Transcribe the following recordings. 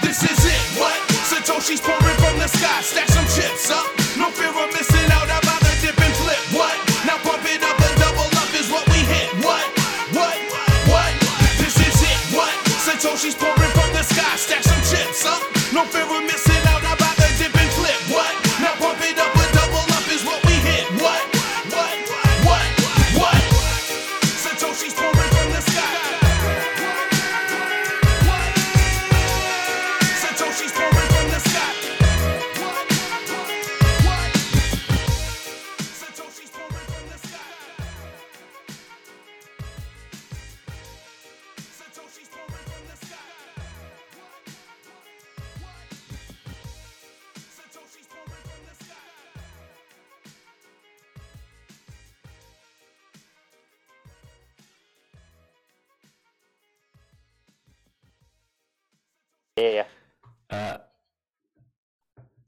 This is it, what? Satoshi's pouring from the sky, stack some chips up. No fear of missing out, I'm about to dip and flip, what? Now bump it up and double up is what we hit, what? This is it, what? Satoshi's pouring from the sky, stack some chips up. No fear of missing out, I'm about to dip and flip, what? Now bump it up and double up is what we hit, what? Satoshi's pouring from the sky.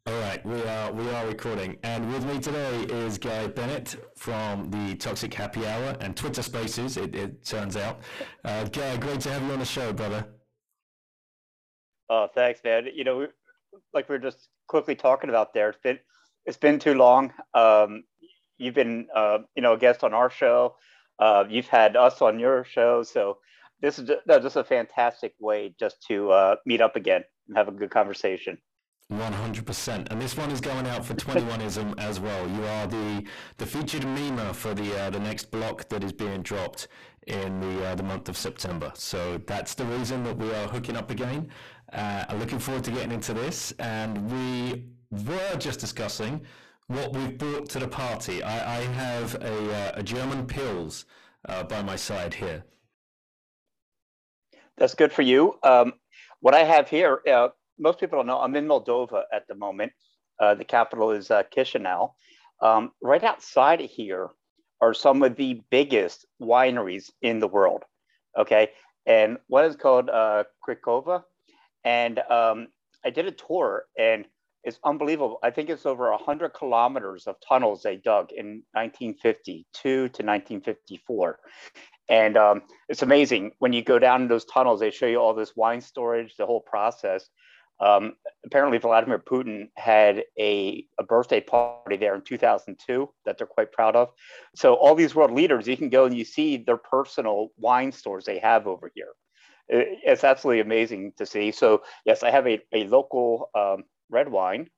All right, we are recording, and with me today is Gary Bennett from the Toxic Happy Hour and Twitter Spaces. It turns out, Gary, great to have you on the show, brother. Oh, thanks, man. You know, we were just quickly talking about there. It's been too long. You've been a guest on our show. You've had us on your show, so. This is just a fantastic way just to meet up again and have a good conversation. 100%. And this one is going out for 21ism as well. You are the featured memer for the next block that is being dropped in the month of September. So that's the reason that we are hooking up again. I'm looking forward to getting into this. And we were just discussing what we've brought to the party. I have a German Pils by my side here. That's good for you. What I have here, most people don't know, I'm in Moldova at the moment. The capital is Chisinau. Right outside of here are some of the biggest wineries in the world, okay? And one is called Krikova. And I did a tour, and it's unbelievable. I think it's over 100 kilometers of tunnels they dug in 1952 to 1954. And it's amazing when you go down in those tunnels, they show you all this wine storage, the whole process. Apparently, Vladimir Putin had a birthday party there in 2002 that they're quite proud of. So all these world leaders, you can go and you see their personal wine stores they have over here. It's absolutely amazing to see. So yes, I have a local red wine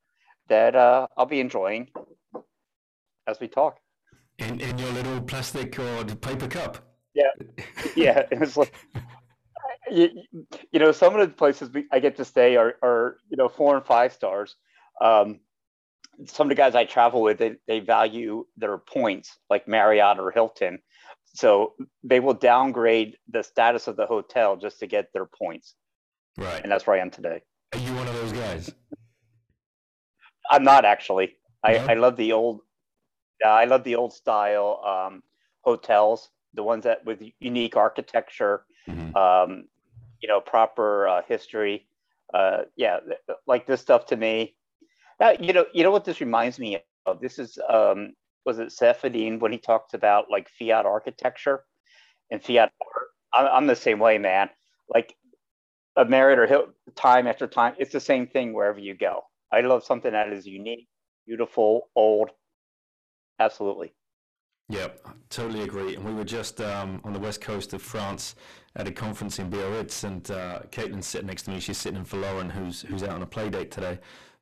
that I'll be enjoying as we talk. In your little plastic or paper cup? Yeah. It's like you know, some of the places I get to stay are 4 and 5 stars. Some of the guys I travel with, they value their points, like Marriott or Hilton, so they will downgrade the status of the hotel just to get their points. Right, and that's where I am today. Are you one of those guys? I'm not actually. No? I love the old. I love the old style hotels. The ones that with unique architecture, mm-hmm. Proper history. Like this stuff to me. You know what this reminds me of? This is, was it Safedine when he talks about like fiat architecture and fiat art? I'm the same way, man. Like a Marriott or Hilton, time after time, it's the same thing wherever you go. I love something that is unique, beautiful, old. Absolutely. Yep, totally agree. And we were just on the west coast of France at a conference in Biarritz, and Caitlin's sitting next to me. She's sitting in for Lauren, who's out on a play date today.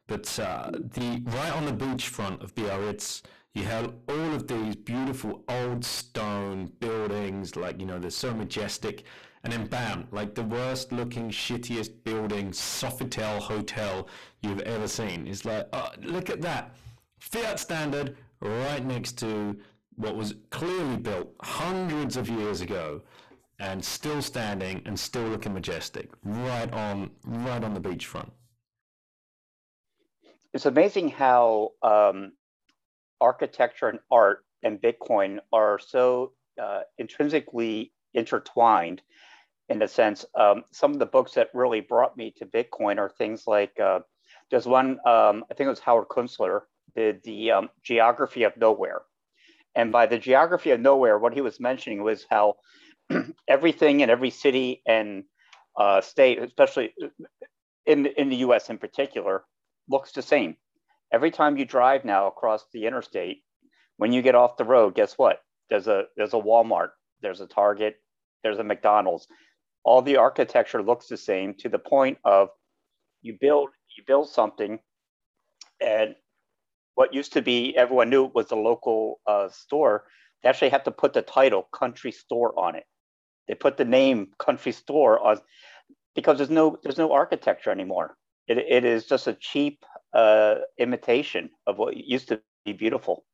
But right on the beachfront of Biarritz, you have all of these beautiful old stone buildings, they're so majestic. And then bam, like the worst looking, shittiest building, Sofitel hotel you've ever seen. It's like, oh, look at that. Fiat standard right next to what was clearly built hundreds of years ago and still standing and still looking majestic right on the beachfront. It's amazing how architecture and art and Bitcoin are so intrinsically intertwined in a sense. Some of the books that really brought me to Bitcoin are things like, there's one, I think it was Howard Kunstler, did the Geography of Nowhere. And by the geography of nowhere, what he was mentioning was how everything in every city and state, especially in the US in particular, looks the same. Every time you drive now across the interstate, when you get off the road, guess what? There's a Walmart, there's a Target, there's a McDonald's. All the architecture looks the same, to the point of you build something, and what used to be everyone knew was the local store, they actually have to put the title country store on it. They put the name country store on, because there's no architecture anymore. It is just a cheap imitation of what used to be beautiful.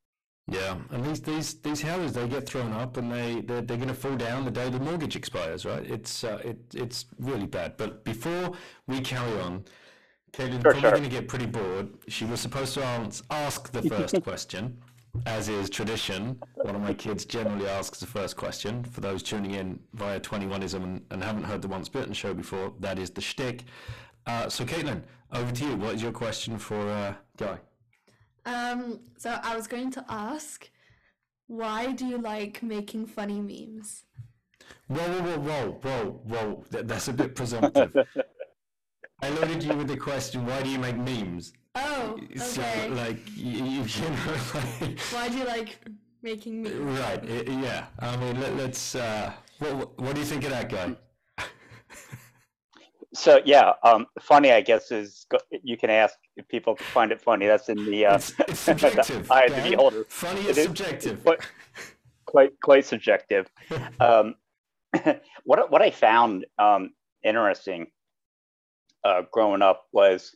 Yeah, and these houses, they get thrown up, and they're going to fall down the day the mortgage expires, right? It's really bad. But before we carry on, Caitlin's probably going to get pretty bored. She was supposed to ask the first question, as is tradition. One of my kids generally asks the first question. For those tuning in via 21ism and haven't heard the Once Bitten show before, that is the shtick. So Caitlin, over to you. What is your question for Guy? So I was going to ask, why do you like making funny memes? Whoa. That's a bit presumptive. I loaded you with the question, why do you make memes? Oh, okay. So, like, you know, like... Why do you like making memes? Right, yeah. I mean, let's... what do you think of that, Guy? So yeah, funny, I guess, is you can ask if people find it funny. That's in the it's subjective, the eye of the beholder. Funny is subjective, but quite subjective. What I found interesting growing up was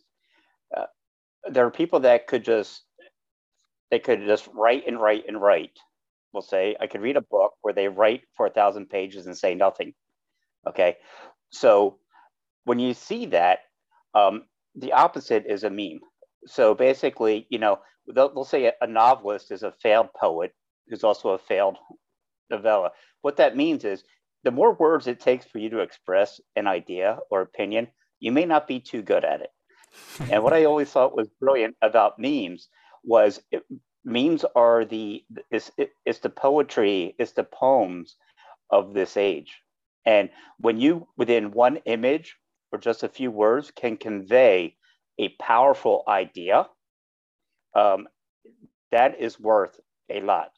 there are people that could just write. We'll say I could read a book where they write for 1,000 pages and say nothing. Okay, so. When you see that, the opposite is a meme. So basically, you know, they'll say a novelist is a failed poet who's also a failed novella. What that means is the more words it takes for you to express an idea or opinion, you may not be too good at it. And what I always thought was brilliant about memes was memes are it's the poetry, it's the poems of this age. And when you, within one image, or just a few words, can convey a powerful idea, that is worth a lot,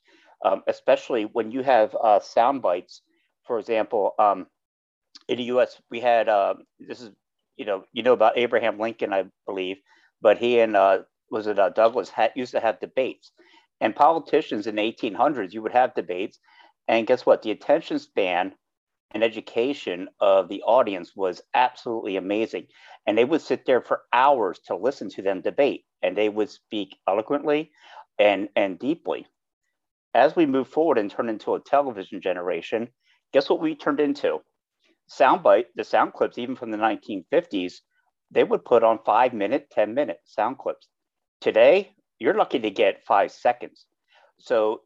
especially when you have sound bites. For example, in the U.S., we had, this is, you know about Abraham Lincoln, I believe, but he and, Douglas used to have debates. And politicians in the 1800s, you would have debates, and guess what? The attention span and education of the audience was absolutely amazing. And they would sit there for hours to listen to them debate, and they would speak eloquently and deeply. As we move forward and turn into a television generation, guess what we turned into? Soundbite, the sound clips, even from the 1950s, they would put on 5-minute, 10-minute sound clips. Today, you're lucky to get 5 seconds. So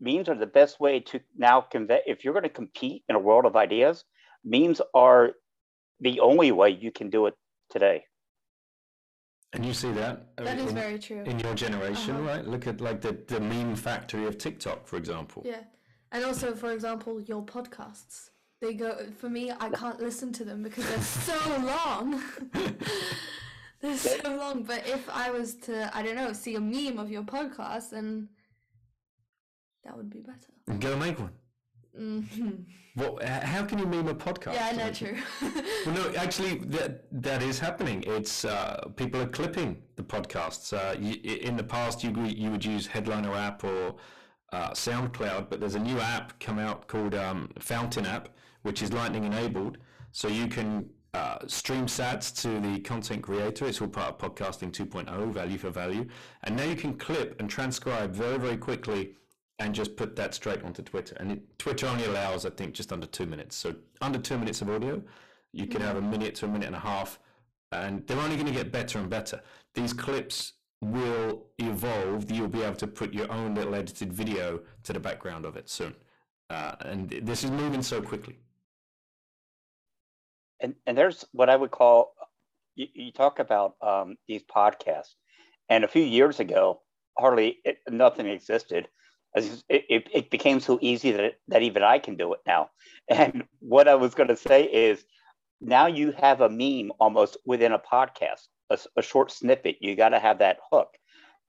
memes are the best way to now convey. If you're going to compete in a world of ideas, memes are the only way you can do it today. And you see that. That is very true. In your generation, right? Look at like the meme factory of TikTok, for example. Yeah. And also, for example, your podcasts. They go, for me, I can't listen to them because they're so long. They're so long. But if I was to, I don't know, see a meme of your podcast, and that would be better. And go make one. Mm-hmm. Well, how can you meme a podcast? Yeah, no, true. Well, no, actually, that is happening. It's people are clipping the podcasts. In the past, you would use Headliner app or SoundCloud, but there's a new app come out called Fountain app, which is Lightning enabled, so you can stream sats to the content creator. It's all part of podcasting 2.0, value for value, and now you can clip and transcribe very, very quickly. And just put that straight onto Twitter. And Twitter only allows, I think, just under 2 minutes. So under 2 minutes of audio, you can have a minute to a minute and a half. And they're only going to get better and better. These clips will evolve. You'll be able to put your own little edited video to the background of it soon. And this is moving so quickly. And there's what I would call, you talk about these podcasts. And a few years ago, hardly nothing existed. It became so easy that even I can do it now. And what I was going to say is, now you have a meme almost within a podcast, a short snippet. You got to have that hook.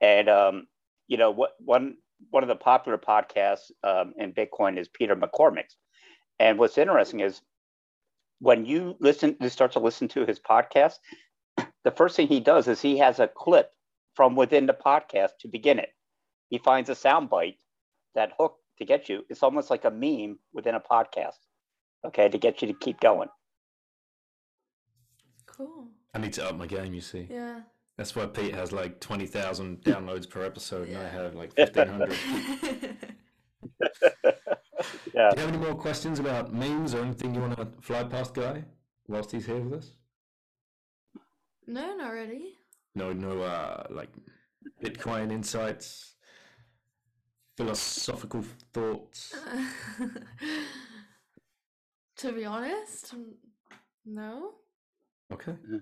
And you know what? One of the popular podcasts in Bitcoin is Peter McCormick's. And what's interesting is when you start to listen to his podcast, the first thing he does is he has a clip from within the podcast to begin it. He finds a soundbite, that hook to get you. It's almost like a meme within a podcast, okay, to get you to keep going. Cool. I need to up my game, you see. Yeah. That's why Pete has like 20,000 downloads per episode, yeah. And I have like 1,500. Yeah. Do you have any more questions about memes or anything you want to fly past Guy whilst he's here with us? No, not really. No, like Bitcoin insights, philosophical thoughts. To be honest, no. Okay. Yeah.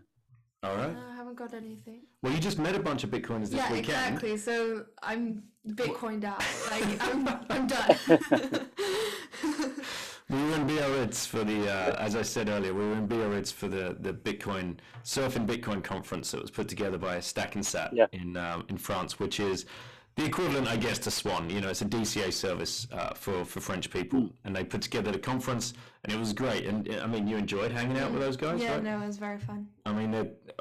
All right. No, I haven't got anything. Well, you just met a bunch of Bitcoiners this weekend. Yeah, exactly. So I'm Bitcoined out. Like I'm done. We were in Biarritz for the, as I said earlier, we were in Biarritz for the Bitcoin Surf and Bitcoin conference that was put together by Stack and Sat in France, which is the equivalent, I guess, to Swan. You know, it's a DCA service for French people, and they put together the conference, and it was great. And I mean, you enjoyed hanging out with those guys, right? Yeah, no, it was very fun. I mean,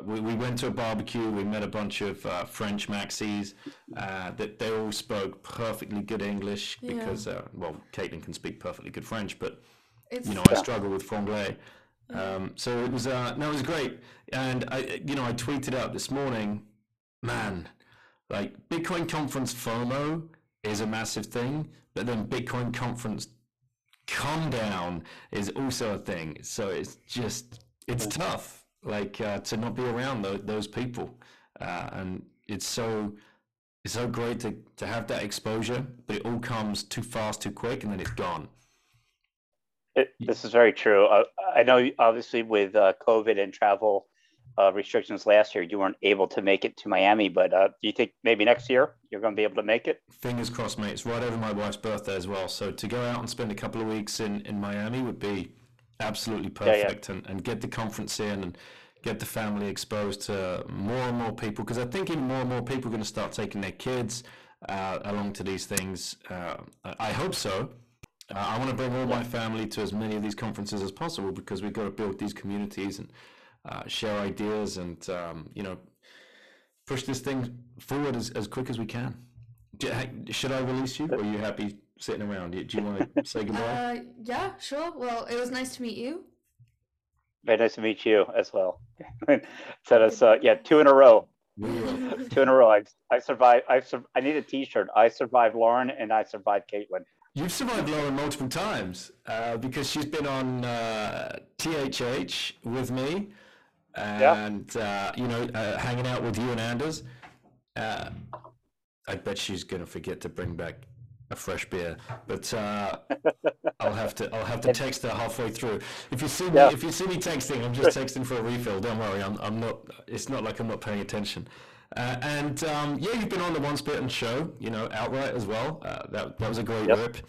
we went to a barbecue. We met a bunch of French maxis that they all spoke perfectly good English because, well, Caitlin can speak perfectly good French, but it's, you know, I struggle with franglais. So it was it was great. And I tweeted out this morning, man. Like Bitcoin conference FOMO is a massive thing, but then Bitcoin conference calm down is also a thing. So it's just, it's tough, like to not be around those people. And it's so great to have that exposure, but it all comes too fast, too quick, and then it's gone. This is very true. I know obviously with COVID and travel restrictions last year, you weren't able to make it to Miami, but do you think maybe next year you're going to be able to make it? Fingers crossed, mate. It's right over my wife's birthday as well, so to go out and spend a couple of weeks in Miami would be absolutely perfect. And get the conference in and get the family exposed to more and more people, because I think even more and more people are going to start taking their kids along to these things. I hope so. I want to bring all my family to as many of these conferences as possible, because we've got to build these communities and share ideas and, push this thing forward as quick as we can. Should I release you, or are you happy sitting around? Do you want to say goodbye? Yeah, sure. Well, it was nice to meet you. Very nice to meet you as well. So that's, two in a row. Two in a row. I survived. I need a t-shirt. I survived Lauren and I survived Caitlin. You've survived Lauren multiple times because she's been on THH with me. And, hanging out with you and Anders. I bet she's going to forget to bring back a fresh beer, but I'll have to text her halfway through. If you see me texting, I'm just texting for a refill. Don't worry, I'm not. It's not like I'm not paying attention. You've been on the Once Bitten show, outright as well. That was a great rip.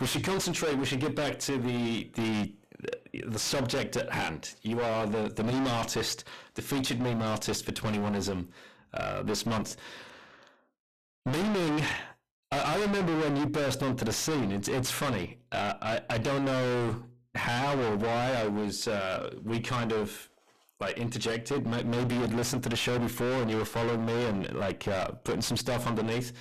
We should concentrate. We should get back to the subject at hand. You are the meme artist, the featured meme artist for 21ism this month. Memeing, I remember when you burst onto the scene. It's funny. I don't know how or why I was. We kind of like interjected. Maybe you'd listened to the show before and you were following me and like putting some stuff underneath.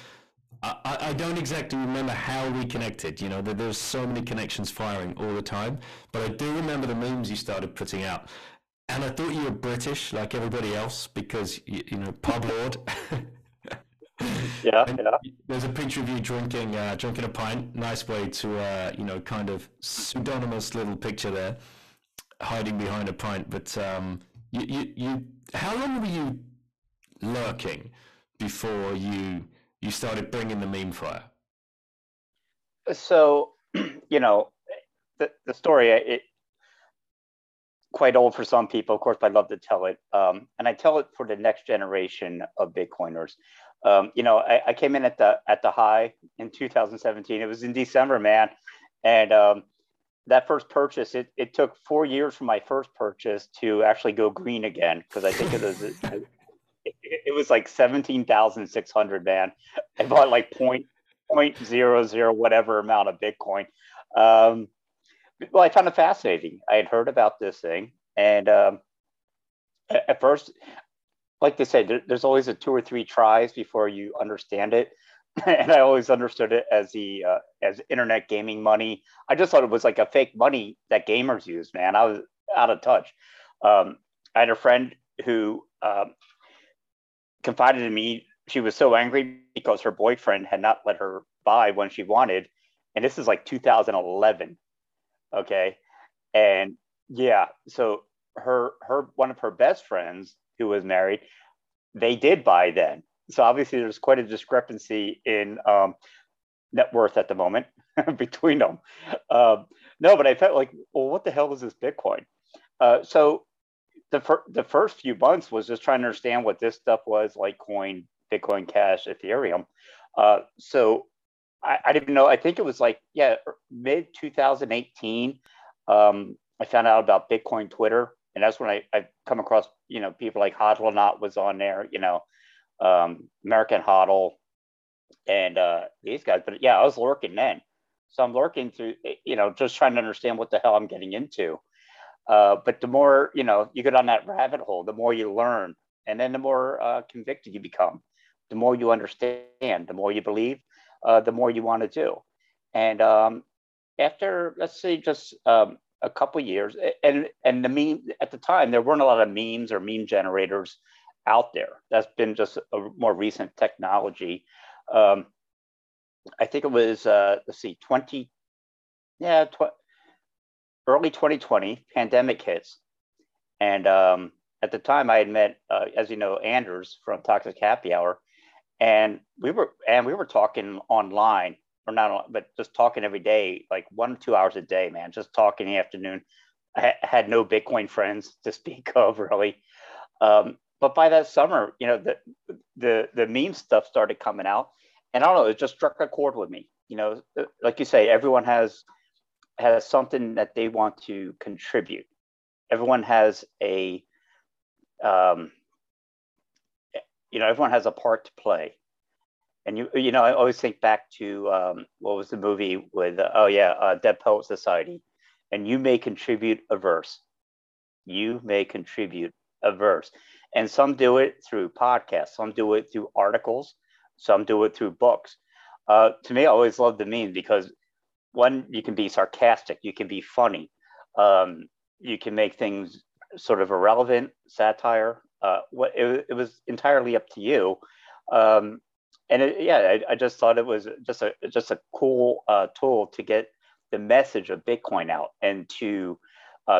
I don't exactly remember how we connected, that there's so many connections firing all the time, but I do remember the memes you started putting out. And I thought you were British, like everybody else, because, pub lord. There's a picture of you drinking a pint. Nice way to, kind of pseudonymous little picture there, hiding behind a pint. But how long were you lurking before you started bringing the meme fire? So, the story, it's quite old for some people, of course, but I love to tell it. And I tell it for the next generation of Bitcoiners. You know, I came in at the high in 2017. It was in December, man. And that first purchase, it took 4 years from my first purchase to actually go green again, because I think it was like 17,600, man. I bought like 0.00 whatever amount of Bitcoin. Well, I found it fascinating. I had heard about this thing, and at first, like they said, there's always a 2 or 3 tries before you understand it. And I always understood it as the as internet gaming money. I just thought it was like a fake money that gamers use, man. I was out of touch. I had a friend who confided in me. She was so angry because her boyfriend had not let her buy when she wanted. And this is like 2011. Okay. And yeah, so her one of her best friends who was married, they did buy then. So obviously there's quite a discrepancy in net worth at the moment between them. No, but I felt like, well, what the hell is this Bitcoin? So the first few months was just trying to understand what this stuff was, like Litecoin, Bitcoin Cash, Ethereum. So I didn't know. I think it was like, yeah, mid 2018, I found out about Bitcoin Twitter. And that's when I come across, you know, people like Hodl Not was on there, you know, American Hodl and these guys. But yeah, I was lurking then. So I'm lurking through, you know, just trying to understand what the hell I'm getting into. But the more, you know, you get on that rabbit hole, the more you learn. And then the more convicted you become, the more you understand, the more you believe, the more you want to do. And after, let's say, just a couple of years, and the meme at the time, there weren't a lot of memes or meme generators out there. That's been just a more recent technology. I think it was early 2020 pandemic hits, and at the time I had met, as you know, Anders from Toxic Happy Hour, and we were talking online. Or not, but just talking every day, like 1 or 2 hours a day, man, just talking in the afternoon. I had no Bitcoin friends to speak of, really. But by that summer, you know, the meme stuff started coming out, and I don't know, it just struck a chord with me. You know, like you say, everyone has something that they want to contribute. Everyone has a, you know, everyone has a part to play. And you know, I always think back to what was the movie with? Dead Poet Society. And you may contribute a verse. You may contribute a verse. And some do it through podcasts. Some do it through articles. Some do it through books. To me, I always love the meme because one, you can be sarcastic. You can be funny. You can make things sort of irrelevant, satire. It was entirely up to you. And I just thought it was just a cool tool to get the message of Bitcoin out and to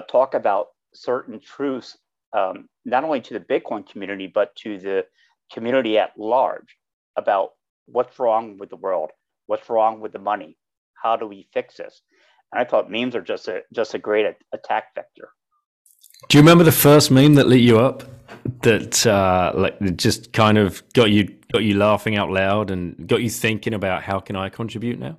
talk about certain truths, not only to the Bitcoin community, but to the community at large about what's wrong with the world, what's wrong with the money, how do we fix this? And I thought memes are just a great attack vector. Do you remember the first meme that lit you up? That like just kind of got you laughing out loud and got you thinking about how can I contribute now?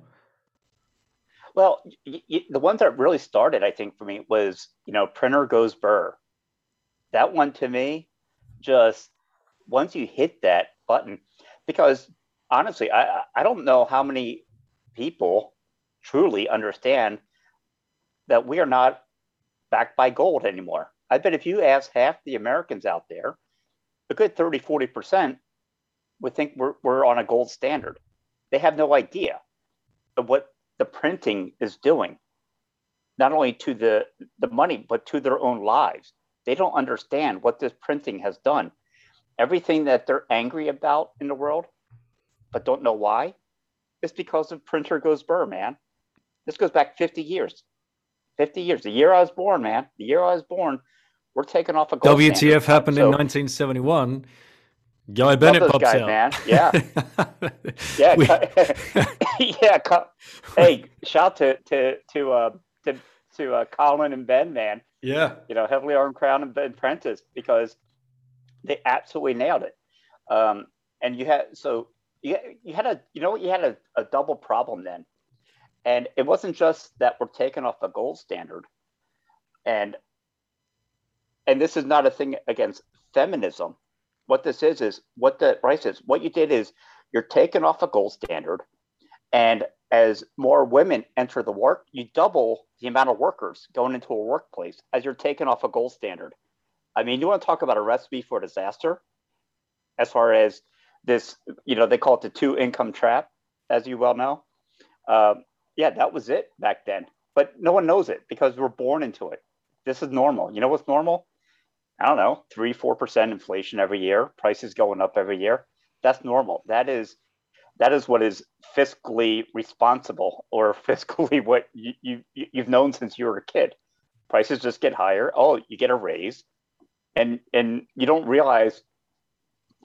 Well, the one that really started, I think, for me was, you know, printer goes burr. That one to me, just once you hit that button, because honestly, I don't know how many people truly understand that we are not backed by gold anymore. I bet if you ask half the Americans out there, a good 30, 40% would think we're on a gold standard. They have no idea of what the printing is doing, not only to the money, but to their own lives. They don't understand what this printing has done. Everything that they're angry about in the world, but don't know why, is because of printer goes burr, man. This goes back 50 years. 50 years, the year I was born, man. The year I was born, we're taking off a gold WTF standard. Happened so, in 1971. Guy Bennett pops guys, out. Man. Yeah. Yeah. Yeah. Hey, shout to Colin and Ben, man. Yeah. You know, Heavily Armed Crown and Ben Prentice, because they absolutely nailed it. And you had, so you had a, you know what, you had a double problem then. And it wasn't just that we're taking off the gold standard. And this is not a thing against feminism. What this is what the right is. What you did is you're taking off the gold standard. And as more women enter the work, you double the amount of workers going into a workplace as you're taking off a gold standard. I mean, you want to talk about a recipe for disaster as far as this, you know, they call it the two income trap, as you well know. Yeah, that was it back then. But no one knows it because we're born into it. This is normal. You know what's normal? I don't know, 3%, 4% inflation every year, prices going up every year. That's normal. That is what is fiscally responsible, or fiscally what you've known since you were a kid. Prices just get higher. Oh, you get a raise, and you don't realize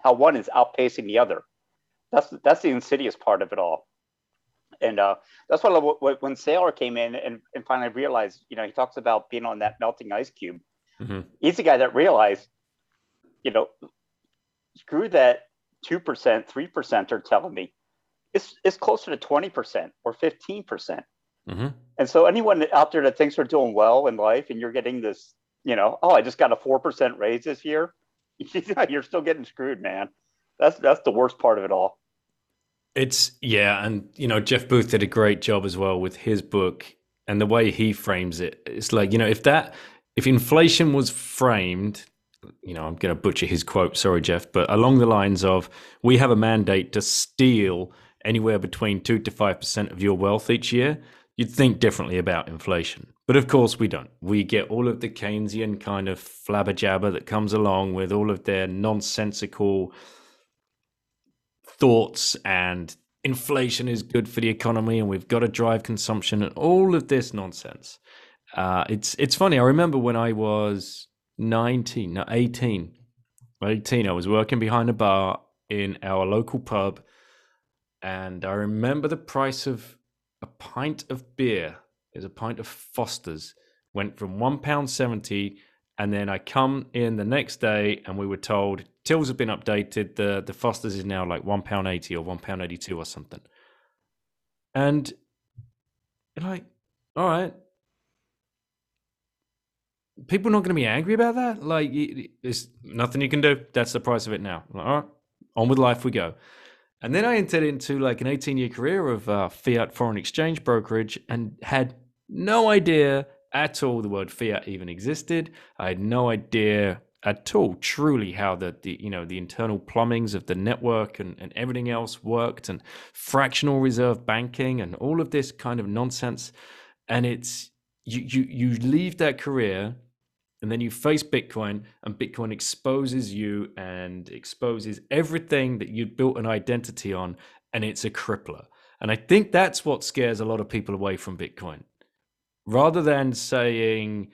how one is outpacing the other. That's the insidious part of it all. And that's what when Saylor came in and finally realized, you know, he talks about being on that melting ice cube. Mm-hmm. He's the guy that realized, you know, screw that 2%, 3% are telling me. It's closer to 20% or 15%. Mm-hmm. And so anyone out there that thinks they're doing well in life and you're getting this, you know, oh, I just got a 4% raise this year. You're still getting screwed, man. That's the worst part of it all. It's, yeah. And, you know, Jeff Booth did a great job as well with his book and the way he frames it. It's like, you know, if inflation was framed, you know, I'm going to butcher his quote, sorry, Jeff, but along the lines of, we have a mandate to steal anywhere between 2 to 5% of your wealth each year, you'd think differently about inflation. But of course we don't. We get all of the Keynesian kind of flabber-jabber that comes along with all of their nonsensical thoughts and inflation is good for the economy and we've got to drive consumption and all of this nonsense. It's funny. I remember when I was 18, I was working behind a bar in our local pub, and I remember the price of a pint of beer, it was a pint of Foster's, went from £1.70, and then I come in the next day and we were told tills have been updated, the Foster's is now like £1.80 or £1.82 or something. And you're like, all right, people are not going to be angry about that. Like, there's nothing you can do. That's the price of it now. Like, all right, on with life we go. And then I entered into like an 18-year career of fiat foreign exchange brokerage and had no idea at all the word fiat even existed. I had no idea at all truly how the internal plumbings of the network and everything else worked, and fractional reserve banking and all of this kind of nonsense. And it's you leave that career. And then you face Bitcoin, and Bitcoin exposes you and exposes everything that you'd built an identity on, and it's a crippler. And I think that's what scares a lot of people away from Bitcoin. Rather than saying,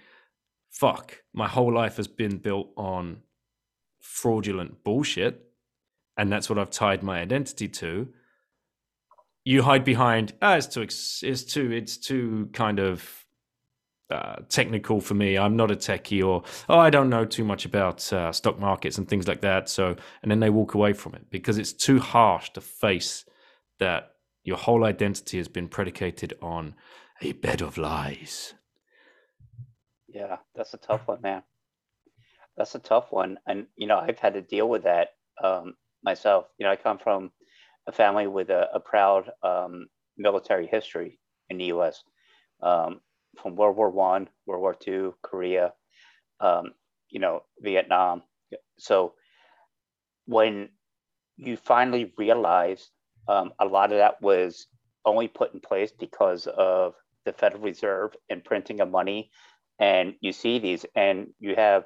fuck, my whole life has been built on fraudulent bullshit, and that's what I've tied my identity to, you hide behind, it's too kind of technical for me. I'm not a techie, or I don't know too much about stock markets and things like that. So, and then they walk away from it because it's too harsh to face that your whole identity has been predicated on a bed of lies. Yeah, that's a tough one, man. That's a tough one. And, you know, I've had to deal with that myself. You know, I come from a family with a proud military history in the U.S., from World War I, World War II, Korea, you know, Vietnam. So when you finally realize a lot of that was only put in place because of the Federal Reserve and printing of money, and you see these, and you have,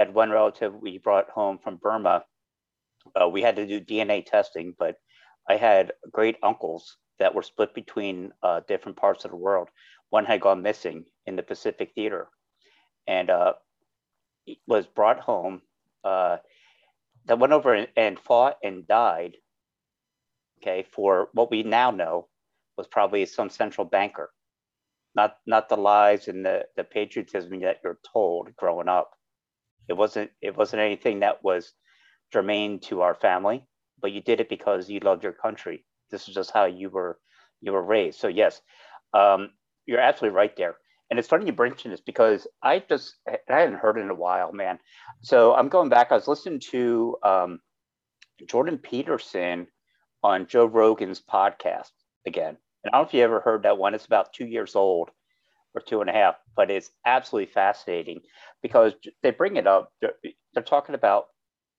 had one relative we brought home from Burma. We had to do DNA testing, but I had great uncles that were split between different parts of the world. One had gone missing in the Pacific Theater, and was brought home, that went over and fought and died, okay, for what we now know was probably some central banker, not the lies and the patriotism that you're told growing up. It wasn't anything that was germane to our family. but you did it because you loved your country. This is just how you were raised. So yes, you're absolutely right there. And it's funny you mention this because I hadn't heard it in a while, man. So I'm going back. I was listening to Jordan Peterson on Joe Rogan's podcast again. And I don't know if you ever heard that one. It's about 2 years old or 2.5, but it's absolutely fascinating because they bring it up. They're talking about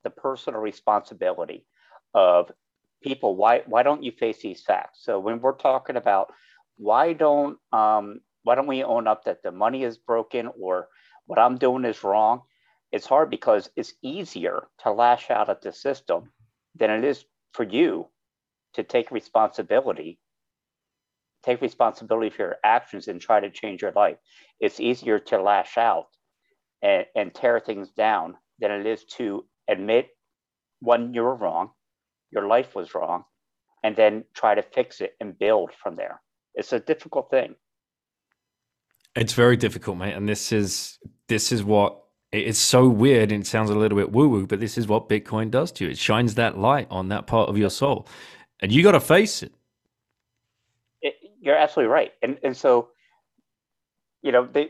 the personal responsibility of people. Why don't you face these facts? So when we're talking about why don't we own up that the money is broken or what I'm doing is wrong? It's hard because it's easier to lash out at the system than it is for you to take responsibility for your actions and try to change your life. It's easier to lash out and tear things down than it is to admit when you were wrong, your life was wrong, and then try to fix it and build from there. It's a difficult thing. It's very difficult, mate. And this is what, it's so weird and it sounds a little bit woo-woo, but this is what Bitcoin does to you. It shines that light on that part of your soul and you got to face it. You're absolutely right. And so, you know, the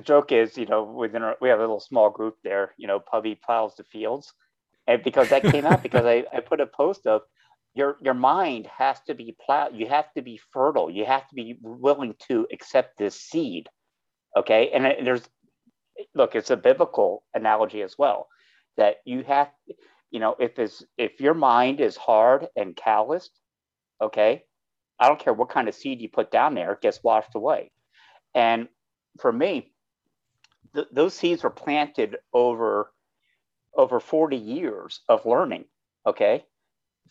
joke is, you know, we have a little small group there, you know, Pubby plows the fields. And because that came out, because I put a post of your mind has to be plowed. You have to be fertile. You have to be willing to accept this seed. Okay. And it's a biblical analogy as well, that you have, you know, if your mind is hard and calloused, okay, I don't care what kind of seed you put down there, it gets washed away. And for me, those seeds were planted over 40 years of learning, okay?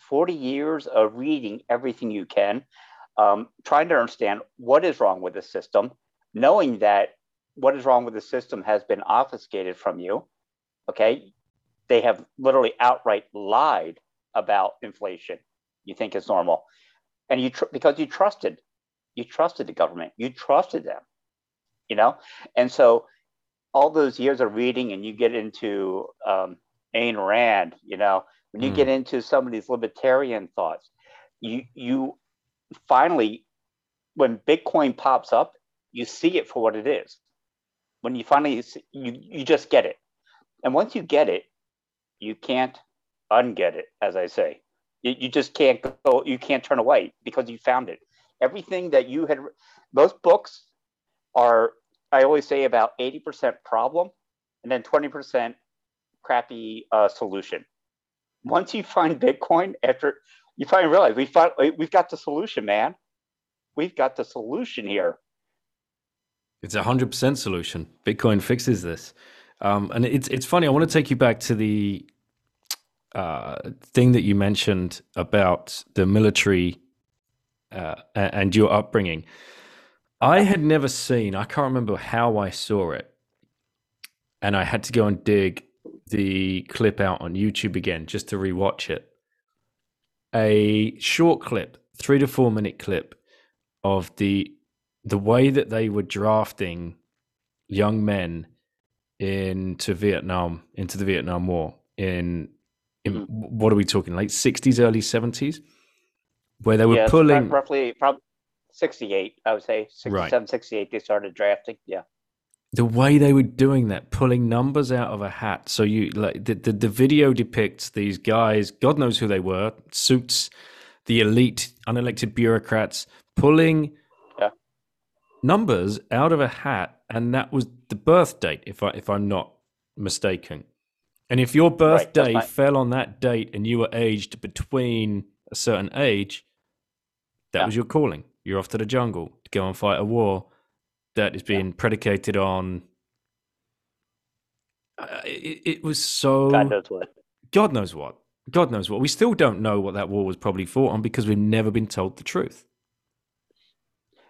40 years of reading everything you can, trying to understand what is wrong with the system, knowing that what is wrong with the system has been obfuscated from you, okay? They have literally outright lied about inflation. You think it's normal. And because you trusted the government, you trusted them, you know? And so all those years of reading and you get into Ayn Rand, you know, when you get into some of these libertarian thoughts, you finally, when Bitcoin pops up, you see it for what it is. When you finally, you just get it. And once you get it, you can't unget it, as I say. You just can't go, you can't turn away because you found it. Everything that you had, most books are, I always say, about 80% problem and then 20% crappy solution. Once you find Bitcoin, after you finally realize we've got the solution, man. We've got the solution here. It's 100% solution. Bitcoin fixes this. And it's funny. I want to take you back to the thing that you mentioned about the military and your upbringing. I had never seen, I can't remember how I saw it, and I had to go and dig the clip out on YouTube again just to rewatch it. A short clip, 3 to 4 minute clip of the way that they were drafting young men into Vietnam, into the Vietnam War in what are we talking, late 60s, early 70s, where they were pulling roughly probably 68, I would say 67, right. 68 they started drafting. Yeah, the way they were doing that, pulling numbers out of a hat. So you like the video depicts these guys, God knows who they were, suits, the elite unelected bureaucrats pulling numbers out of a hat, and that was the birth date, if I'm not mistaken. And if your birthday fell on that date and you were aged between a certain age, that was your calling. You're off to the jungle to go and fight a war that is being predicated on. It was so. God knows what. God knows what. God knows what. We still don't know what that war was probably fought on because we've never been told the truth.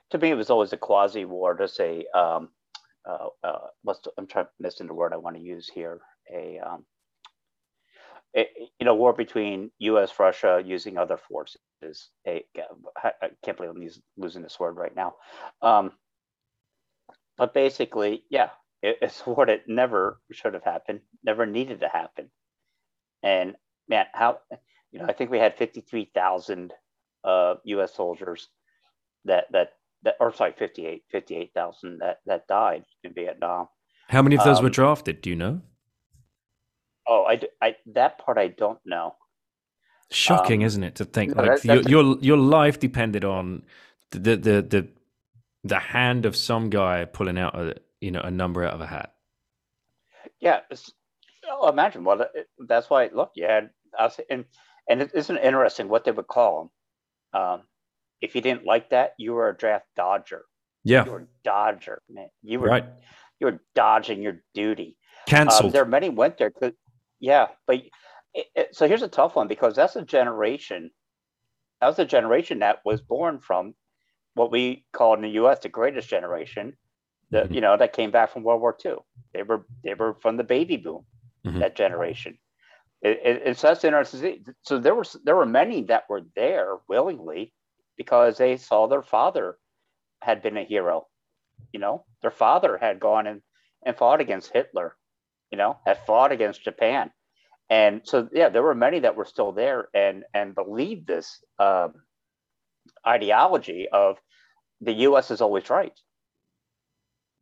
To me, it was always a quasi war. Just a I'm trying to miss the word I want to use here. A war between U.S. Russia using other forces. I can't believe I'm losing this word right now. But basically, it's a war that never should have happened, never needed to happen. And man, how you know, I think we had 53,000 U.S. soldiers that, or sorry, 58,000 that died in Vietnam. How many of those were drafted? Do you know? Oh, I that part I don't know. Shocking, isn't it, to think your life depended on the hand of some guy pulling out a number out of a hat. Yeah, imagine. Well, that's why. Look, you had us, and it isn't interesting what they would call them. If you didn't like that, you were a draft dodger. Yeah, you were a dodger. Man. You were right. You were dodging your duty. Cancelled. There many went there. Yeah, but so here's a tough one, because that's a generation. That was a generation that was born from what we call in the U.S. the greatest generation. That mm-hmm. That came back from World War II. They were from the baby boom, mm-hmm. that generation. And so that's interesting. So there were many that were there willingly because they saw their father had been a hero. Their father had gone and fought against Hitler. Had fought against Japan. And so, yeah, there were many that were still there and believed this ideology of the U.S. is always right.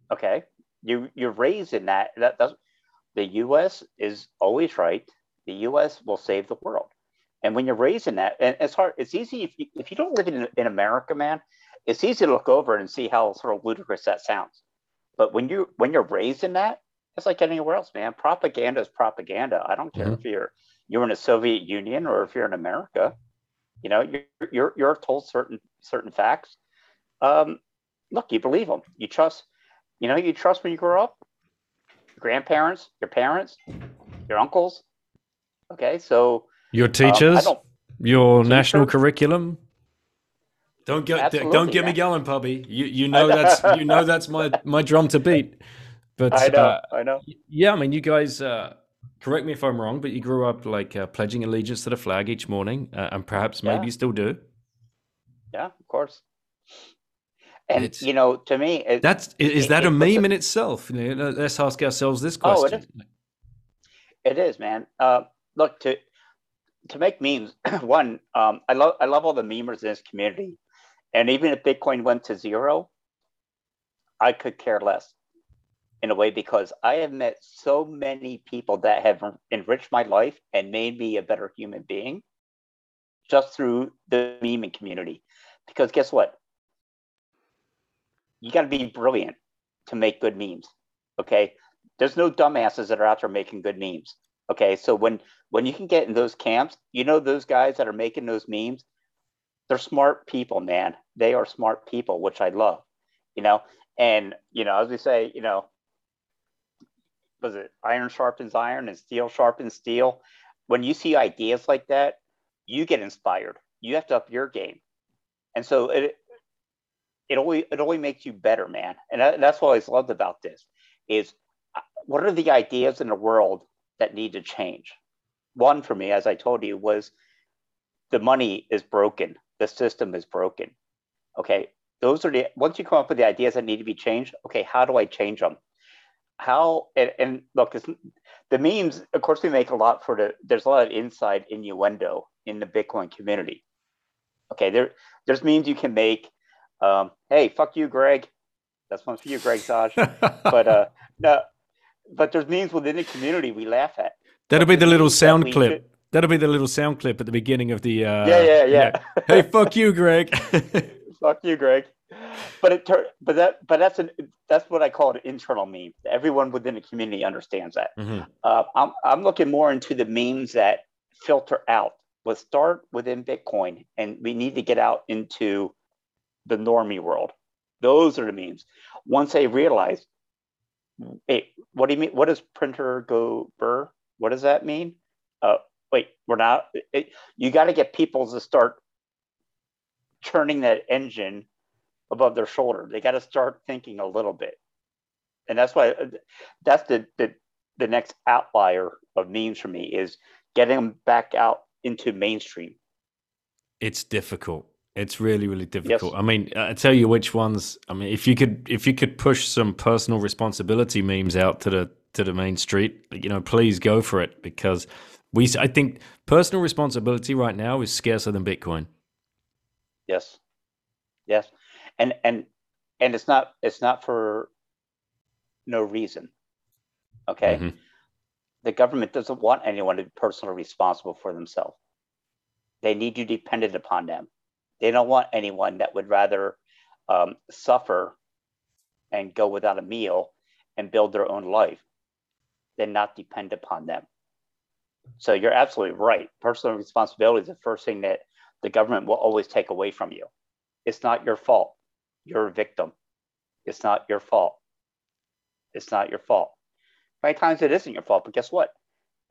Okay, you're raised in that the U.S. is always right. The U.S. will save the world. And when you're raised in that, and it's hard, it's easy if you don't live in America, man. It's easy to look over and see how sort of ludicrous that sounds. But when you're raised in that, it's like anywhere else, man. Propaganda is propaganda. I don't care mm-hmm. if you're in the Soviet Union or if you're in America. You're told certain facts. Look, you believe them. You trust. You trust when you grow up. Your grandparents, your parents, your uncles. Okay, so your teachers, national curriculum. Don't get me going, Pubby. That's my drum to beat. But I know. Yeah, I mean, you guys, correct me if I'm wrong, but you grew up like pledging allegiance to the flag each morning, and perhaps maybe you still do. Yeah, of course. And it's, to me, is that a meme in itself? Let's ask ourselves this question. Oh, it is, man. Look, to make memes. One, I love all the memers in this community, and even if Bitcoin went to zero, I could care less. In a way, because I have met so many people that have enriched my life and made me a better human being just through the meme community. Because guess what? You got to be brilliant to make good memes. Okay. There's no dumbasses that are out there making good memes. Okay. So when you can get in those camps, those guys that are making those memes, they're smart people, man. They are smart people, which I love, And, as we say, was it iron sharpens iron and steel sharpens steel? When you see ideas like that, you get inspired. You have to up your game, and so it only makes you better, man. And that's what I always loved about this: is what are the ideas in the world that need to change? One for me, as I told you, was the money is broken, the system is broken. Okay, those are once you come up with the ideas that need to be changed. Okay, how do I change them? How and look, the memes, of course, we make a lot for there's a lot of inside innuendo in the Bitcoin community. Okay, there's memes you can make. Hey, fuck you, Greg. That's one for you, Greg Saj. but there's memes within the community we laugh at. That'll be the little sound clip. That'll be the little sound clip at the beginning of the. Yeah. Hey, fuck you, Greg. Fuck you, Greg. But that's what I call an internal meme. Everyone within the community understands that. Mm-hmm. I'm looking more into the memes that filter out. Let's start within Bitcoin, and we need to get out into the normie world. Those are the memes. Once they realize, hey, what do you mean? What does printer go burr? What does that mean? Wait, we're not. You got to get people to start turning that engine above their shoulder. They got to start thinking a little bit, and that's why that's the next outlier of memes for me is getting them back out into mainstream. It's difficult. It's really, really difficult. Yes. I mean, I tell you which ones. I mean, if you could push some personal responsibility memes out to the main street, please go for it, because I think personal responsibility right now is scarcer than Bitcoin. Yes. Yes. And it's not for no reason. Okay. Mm-hmm. The government doesn't want anyone to be personally responsible for themselves. They need you dependent upon them. They don't want anyone that would rather suffer and go without a meal and build their own life than not depend upon them. So you're absolutely right. Personal responsibility is the first thing that the government will always take away from you. It's not your fault. You're a victim. It's not your fault. It's not your fault. Many times it isn't your fault, but guess what?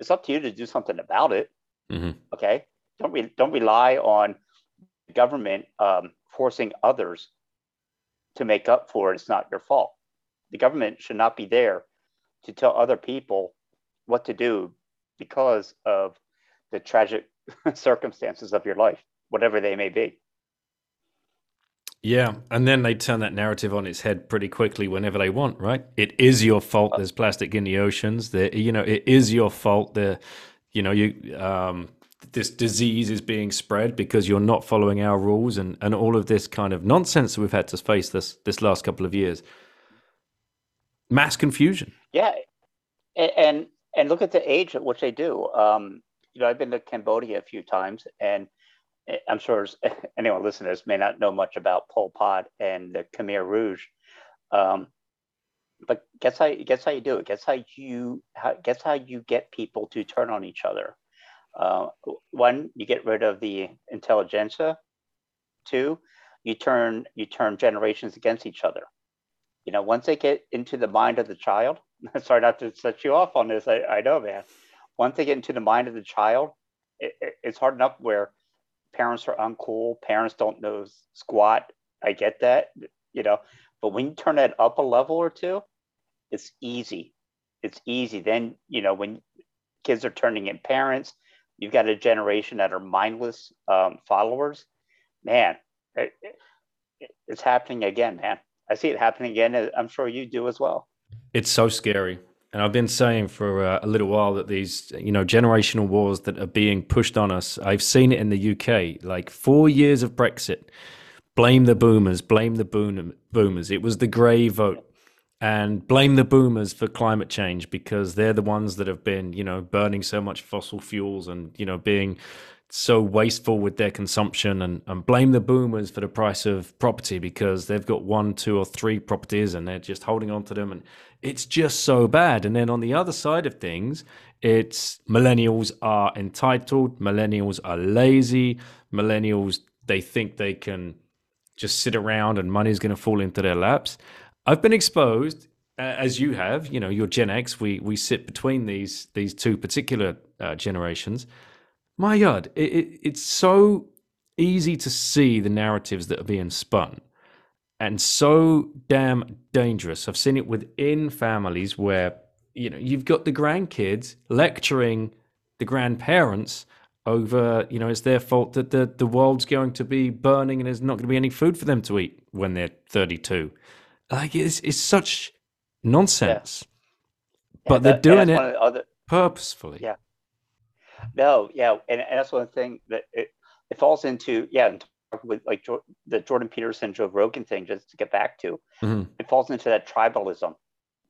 It's up to you to do something about it. Mm-hmm. Okay? Don't rely on the government forcing others to make up for it. It's not your fault. The government should not be there to tell other people what to do because of the tragic circumstances of your life, whatever they may be. Yeah, and then they turn that narrative on its head pretty quickly whenever they want, right? It is your fault. There's plastic in the oceans. It is your fault. This disease is being spread because you're not following our rules, and all of this kind of nonsense that we've had to face this last couple of years. Mass confusion. Yeah, and look at the age at which they do. I've been to Cambodia a few times, and I'm sure anyone listening to this may not know much about Pol Pot and the Khmer Rouge, but guess how you do it. Guess how you get people to turn on each other. One, you get rid of the intelligentsia. Two, you turn generations against each other. Once they get into the mind of the child, sorry not to set you off on this. I know, man. Once they get into the mind of the child, it's hard enough where parents are uncool. Parents don't know squat. I get that, but when you turn that up a level or two, it's easy. It's easy. Then, when kids are turning in parents, you've got a generation that are mindless followers, man, it's happening again, man. I see it happening again. I'm sure you do as well. It's so scary. And I've been saying for a little while that these, generational wars that are being pushed on us, I've seen it in the UK, like 4 years of Brexit, blame the boomers. It was the grey vote. And blame the boomers for climate change because they're the ones that have been, burning so much fossil fuels and, being so wasteful with their consumption, and blame the boomers for the price of property because they've got 1, 2, or 3 properties and they're just holding on to them. And it's just so bad. And then on the other side of things, it's millennials are entitled. Millennials are lazy. Millennials, they think they can just sit around and money's going to fall into their laps. I've been exposed, as you have, you're Gen X, we sit between these two particular generations. My God, it's so easy to see the narratives that are being spun and so damn dangerous. I've seen it within families where, you've got the grandkids lecturing the grandparents over, it's their fault that the world's going to be burning and there's not going to be any food for them to eat when they're 32. Like it's such nonsense, yeah. But they're doing it purposefully. Yeah. No, yeah, and that's one thing that it falls into. Yeah, and with like the Jordan Peterson, Joe Rogan thing, just to get back to, mm-hmm. It falls into that tribalism.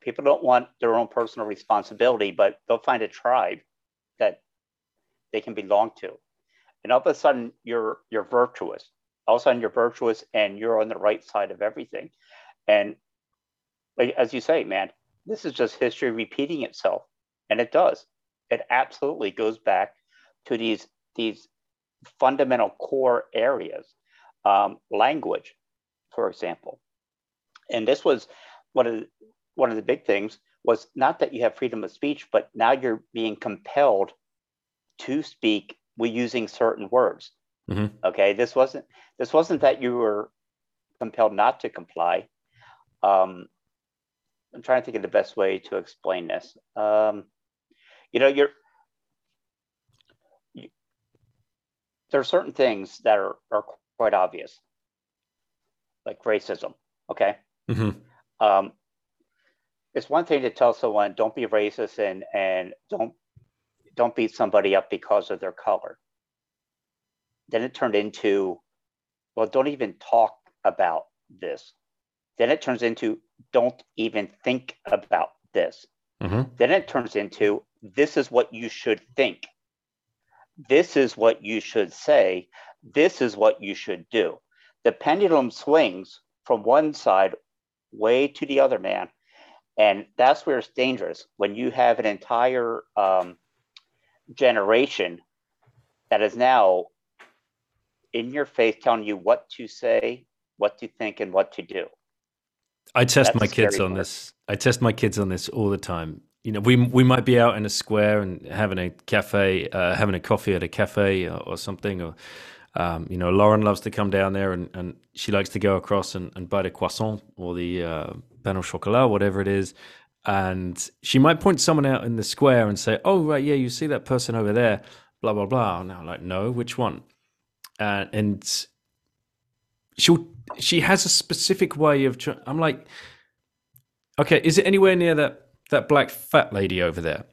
People don't want their own personal responsibility, but they'll find a tribe that they can belong to, and all of a sudden you're virtuous. All of a sudden you're virtuous, and you're on the right side of everything. And like, as you say, man, this is just history repeating itself. And it does. It absolutely goes back to these fundamental core areas. Language, for example. And this was one of the big things was not that you have freedom of speech, but now you're being compelled to speak with using certain words. Mm-hmm. Okay, this wasn't that you were compelled not to comply. I'm trying to think of the best way to explain this. There are certain things that are quite obvious, like racism. Okay. Mm-hmm. It's one thing to tell someone, don't be racist and don't don't beat somebody up because of their color. Then it turned into, well, don't even talk about this. Then it turns into, don't even think about this. Mm-hmm. Then it turns into, this is what you should think. This is what you should say. This is what you should do. The pendulum swings from one side way to the other, man. And that's where it's dangerous. When you have an entire generation that is now in your face telling you what to say, what to think, and what to do. I test my kids on this. I test my kids on this all the time. You know, we might be out in a square and having a cafe, having a coffee at a cafe or something. Or, you know, Lauren loves to come down there and she likes to go across and buy the croissant or the pain au chocolat, whatever it is. And she might point someone out in the square and say, oh, right, yeah, you see that person over there, blah, blah, blah. And I'm like, no, which one? And she has a specific way of, I'm like, okay, is it anywhere near that black fat lady over there?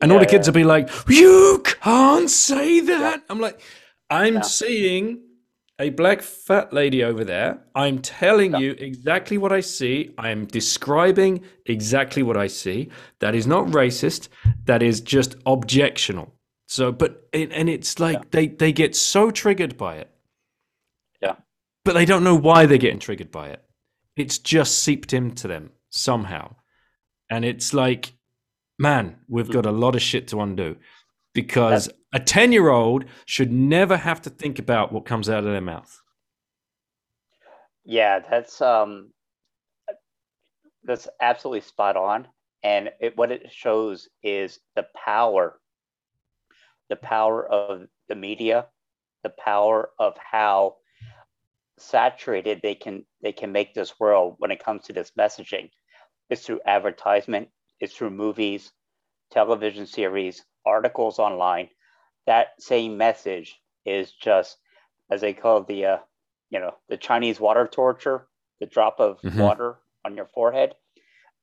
And all the kids will be like, you can't say that. I'm like, I'm seeing a black fat lady over there. I'm telling you exactly what I see. I'm describing exactly what I see. That is not racist. That is just objectional. So, but, and it's like they get so triggered by it. Yeah. But they don't know why they're getting triggered by it. It's just seeped into them somehow. And it's like, man, we've got a lot of shit to undo, because a 10-year-old should never have to think about what comes out of their mouth. Yeah, that's absolutely spot on. And what it shows is the power of the media, the power of how saturated they can make this world when it comes to this messaging. It's through advertisement, it's through movies, television series, articles online. That same message is just, as they call it, the Chinese water torture, the drop of water on your forehead.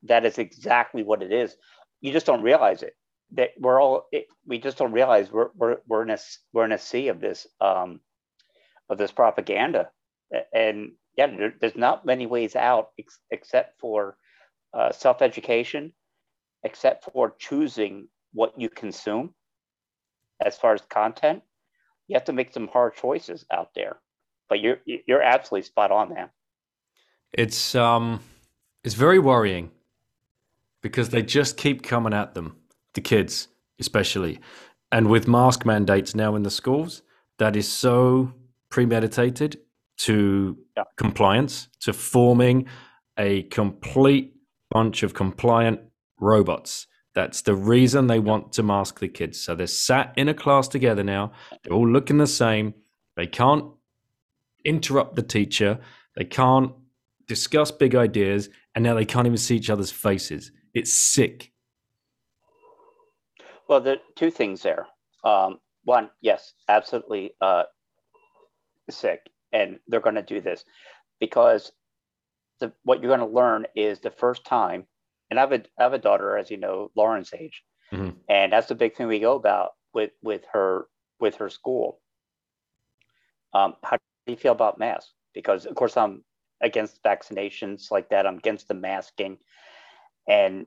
That is exactly what it is. You just don't realize it. That we just don't realize we're in a sea of this propaganda, and there's not many ways out except for self-education, except for choosing what you consume as far as content. You have to make some hard choices out there, but you're absolutely spot on, man. It's very worrying because they just keep coming at them. The kids, especially, and with mask mandates now in the schools, that is so premeditated to compliance, to forming a complete bunch of compliant robots. That's the reason they want to mask the kids. So they're sat in a class together now. They're all looking the same. They can't interrupt the teacher. They can't discuss big ideas. And now they can't even see each other's faces. It's sick. Well, there are two things there. One, yes, absolutely sick. And they're going to do this because what you're going to learn is the first time. And I have a daughter, as you know, Lauren's age. Mm-hmm. And that's the big thing we go about with her school. How do you feel about masks? Because, of course, I'm against vaccinations like that. I'm against the masking. And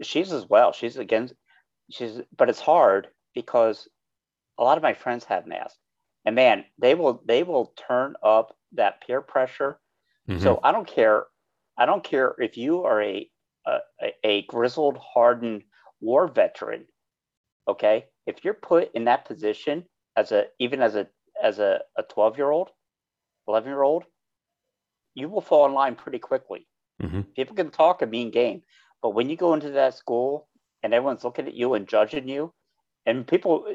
she's as well. She's against. But it's hard because a lot of my friends have masks, and man, they will turn up that peer pressure. Mm-hmm. So I don't care if you are a grizzled, hardened war veteran. Okay, if you're put in that position as a 11-year-old, you will fall in line pretty quickly. Mm-hmm. People can talk a mean game, but when you go into that school. And everyone's looking at you and judging you. And people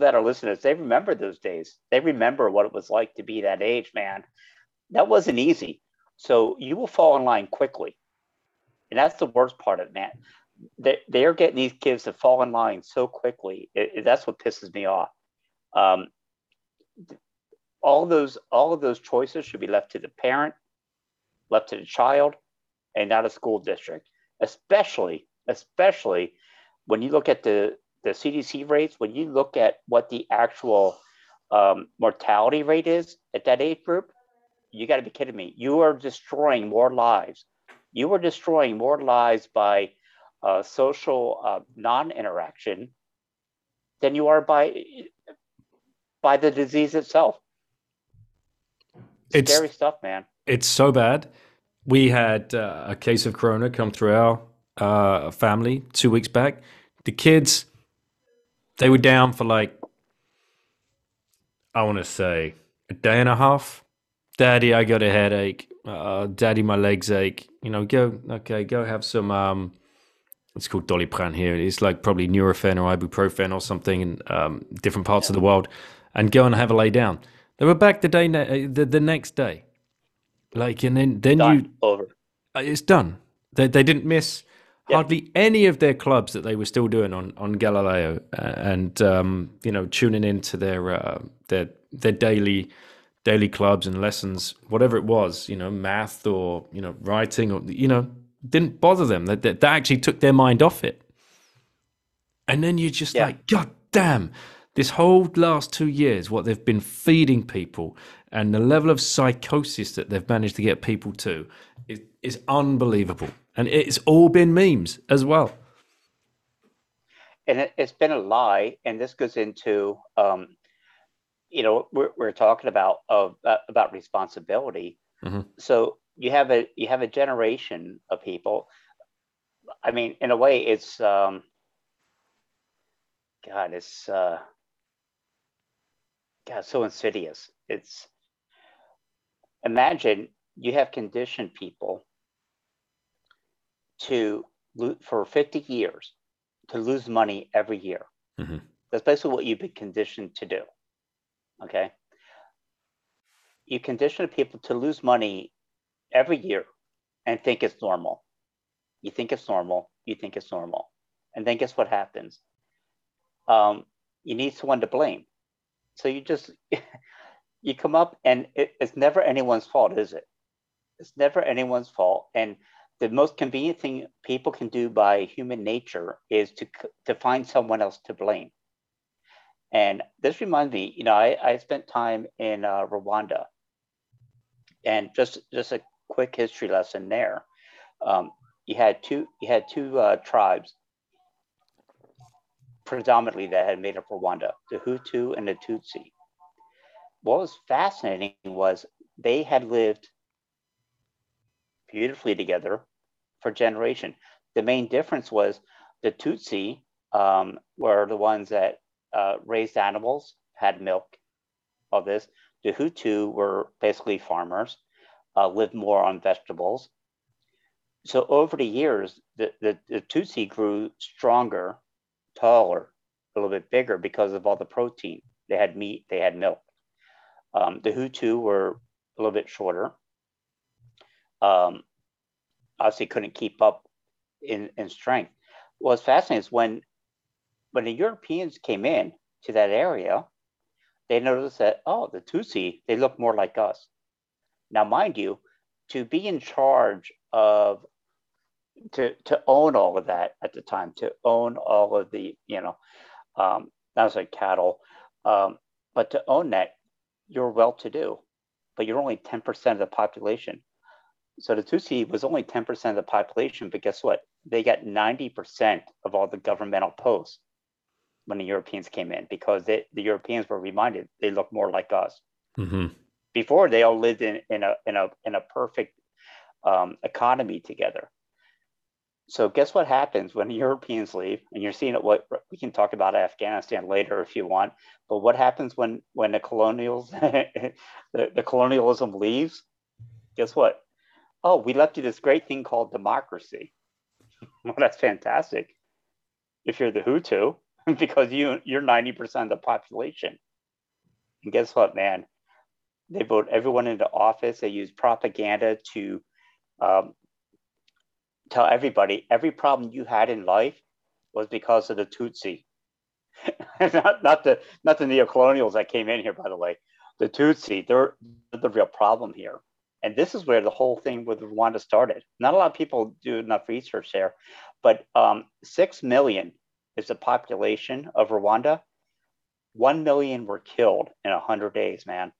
that are listeners, they remember those days. They remember what it was like to be that age, man. That wasn't easy. So you will fall in line quickly. And that's the worst part of it, man. They're getting these kids to fall in line so quickly. That's what pisses me off. All of those choices should be left to the parent, left to the child, and not a school district, especially when you look at the the CDC rates, when you look at what the actual mortality rate is at that age group, you got to be kidding me. You are destroying more lives. You are destroying more lives by social non-interaction than you are by the disease itself. It's scary stuff, man. It's so bad. We had a case of corona come through our family 2 weeks back. The kids, they were down for like, I want to say a day and a half. Daddy, I got a headache. Daddy, my legs ache. You know, go have some, it's called Dolipran here. It's like probably Nurofen or ibuprofen or something in different parts of the world, and go and have a lay down. They were back the next day. Like, and then over. It's done. They didn't miss hardly any of their clubs that they were still doing on Galileo, and you know, tuning into their daily clubs and lessons, whatever it was, you know, math or, you know, writing, or, you know, didn't bother them. That actually took their mind off it. And then you're just like, God damn, this whole last 2 years, what they've been feeding people and the level of psychosis that they've managed to get people to is unbelievable. And it's all been memes as well. And it's been a lie. And this goes into, you know, we're talking about responsibility. Mm-hmm. So you have a generation of people. I mean, in a way, it's so insidious. It's, imagine you have conditioned people to for 50 years to lose money every year. Mm-hmm. That's basically what you've been conditioned to do. Okay. You condition people to lose money every year and think it's normal. You think it's normal. You think it's normal. And then guess what happens? You need someone to blame. So you come up, and it's never anyone's fault, is it? It's never anyone's fault. And the most convenient thing people can do by human nature is to find someone else to blame. And this reminds me, you know, I spent time in Rwanda, and just a quick history lesson there. You had two tribes, predominantly, that had made up Rwanda: the Hutu and the Tutsi. What was fascinating was they had lived beautifully together for generations. The main difference was the Tutsi were the ones that raised animals, had milk, all this. The Hutu were basically farmers, lived more on vegetables. So over the years, the Tutsi grew stronger, taller, a little bit bigger because of all the protein. They had meat, they had milk. The Hutu were a little bit shorter. Obviously couldn't keep up in strength. What's fascinating is when the Europeans came in to that area, they noticed that, the Tutsi, they look more like us. Now, mind you, to be in charge of, to own all of that at the time, to own all of the, you know, that was like cattle, but to own that, you're well-to-do, but you're only 10% of the population. So the Tutsi was only 10% of the population, but guess what? They got 90% of all the governmental posts when the Europeans came in, because the Europeans were reminded they look more like us. Mm-hmm. Before, they all lived in a perfect economy together. So guess what happens when the Europeans leave? And you're seeing it. What we can talk about Afghanistan later if you want. But what happens when the colonialism leaves? Guess what? Oh, we left you this great thing called democracy. Well, that's fantastic if you're the Hutu, because you're 90% of the population. And guess what, man? They vote everyone into office. They use propaganda to tell everybody every problem you had in life was because of the Tutsi. not the neocolonials that came in here, by the way. The Tutsi, they're the real problem here. And this is where the whole thing with Rwanda started. Not a lot of people do enough research there, but 6 million is the population of Rwanda, 1 million were killed in 100 days, man.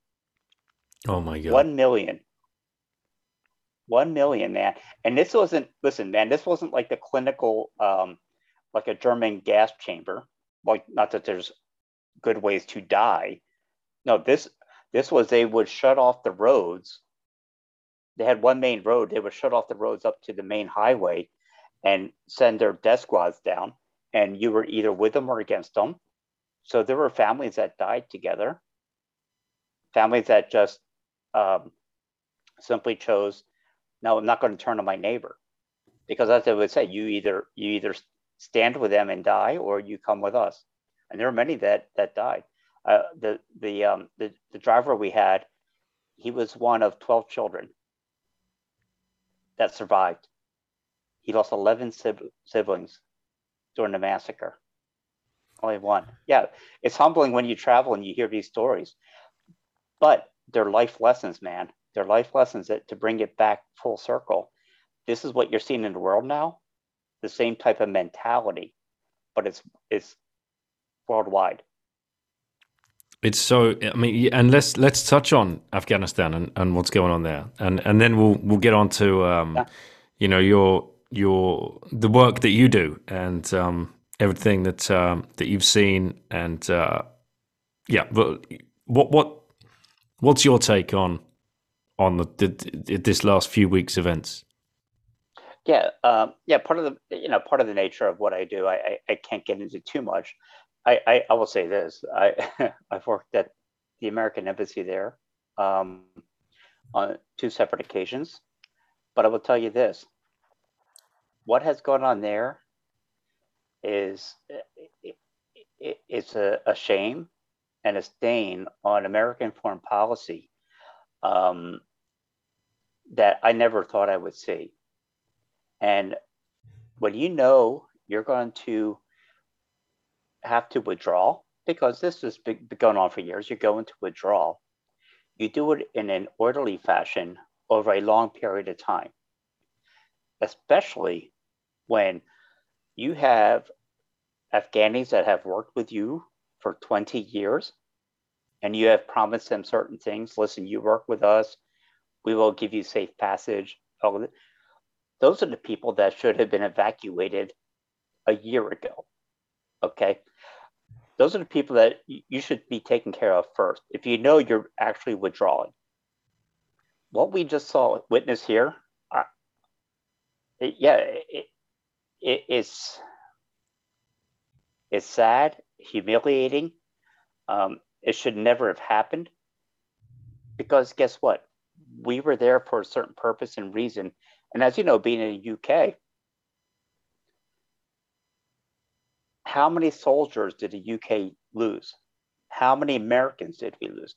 Oh, my God. 1 million. 1 million, man. And this wasn't, listen, man, this wasn't like the clinical, like a German gas chamber. Like, not that there's good ways to die. No, this was, they would shut off the roads. They had one main road. They would shut off the roads up to the main highway and send their death squads down. And you were either with them or against them. So there were families that died together. Families that just simply chose, no, I'm not going to turn on my neighbor. Because as I would say, you either stand with them and die, or you come with us. And there were many that died. The driver we had, he was one of 12 children that survived. He lost 11 siblings during the massacre. Only one. Yeah, it's humbling when you travel and you hear these stories. But they're life lessons, man. They're life lessons that, to bring it back full circle. This is what you're seeing in the world now, the same type of mentality, but it's worldwide. It's so, I mean, and let's touch on Afghanistan and what's going on there, and then we'll get on to you know, your the work that you do and everything that that you've seen, and yeah, but what's your take on the this last few weeks' events? Yeah, yeah. Part of the nature of what I do, I can't get into too much. I will say this: I've worked at the American Embassy there on two separate occasions, but I will tell you this: what has gone on there is it's a shame and a stain on American foreign policy that I never thought I would see. And when you know you're going to have to withdraw, because this has been going on for years, you're going to withdraw, you do it in an orderly fashion over a long period of time, especially when you have Afghanis that have worked with you for 20 years and you have promised them certain things. Listen, you work with us, we will give you safe passage. Those are the people that should have been evacuated a year ago, okay? Those are the people that you should be taking care of first, if you know you're actually withdrawing. What we just saw, witness here, it's sad, humiliating. It should never have happened, because guess what? We were there for a certain purpose and reason. And as you know, being in the UK, how many soldiers did the UK lose? How many Americans did we lose?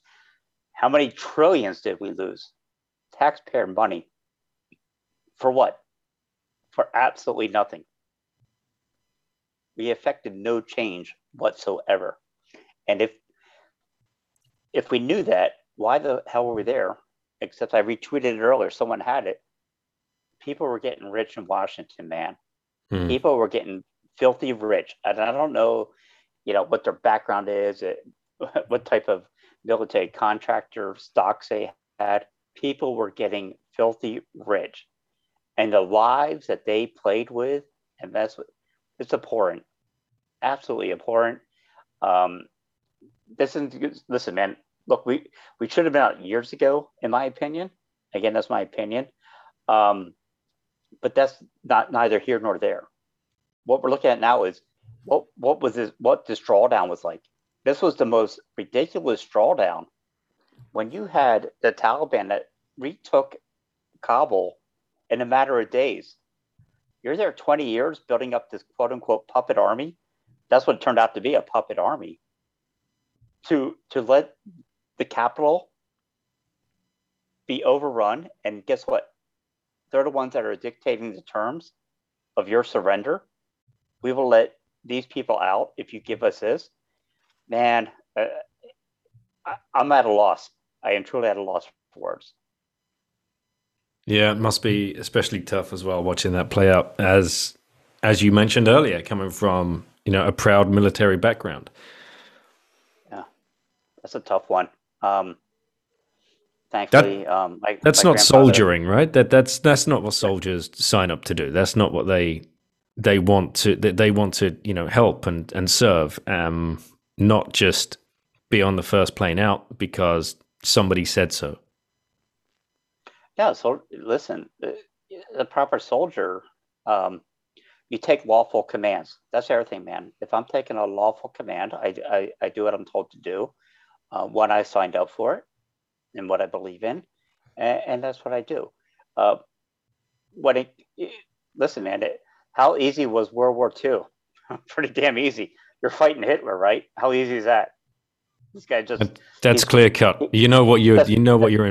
How many trillions did we lose? Taxpayer money. For what? For absolutely nothing. We effected no change whatsoever. And if we knew that, why the hell were we there? Except I retweeted it earlier. Someone had it. People were getting rich in Washington, man. Mm. People were getting filthy rich. And I don't know, you know, what their background is, what type of military contractor stocks they had. People were getting filthy rich. And the lives that they played with and messed with, it's abhorrent. Absolutely abhorrent. This is, listen, man, look, we should have been out years ago, in my opinion. Again, that's my opinion. But that's not neither here nor there. What we're looking at now is what was this? What this drawdown was like. This was the most ridiculous drawdown. When you had the Taliban that retook Kabul in a matter of days, you're there 20 years building up this quote unquote puppet army. That's what it turned out to be, a puppet army. To let the capital be overrun, and guess what? They're the ones that are dictating the terms of your surrender. We will let these people out if you give us this. Man, I'm at a loss. I am truly at a loss for words. Yeah, it must be especially tough as well watching that play out, as you mentioned earlier, coming from a proud military background. Yeah, that's a tough one. Thankfully, that's not soldiering, right? That's not what soldiers sign up to do. That's not what they want to. They want to, help and serve, not just be on the first plane out because somebody said so. Yeah. So listen, the proper soldier, you take lawful commands. That's everything, man. If I'm taking a lawful command, I do what I'm told to do, when I signed up for it, and what I believe in, and that's what I do. Listen, man, how easy was World War II? Pretty damn easy. You're fighting Hitler, right? How easy is that? This guy just—that's clear cut. You know what you're in for. You know what you're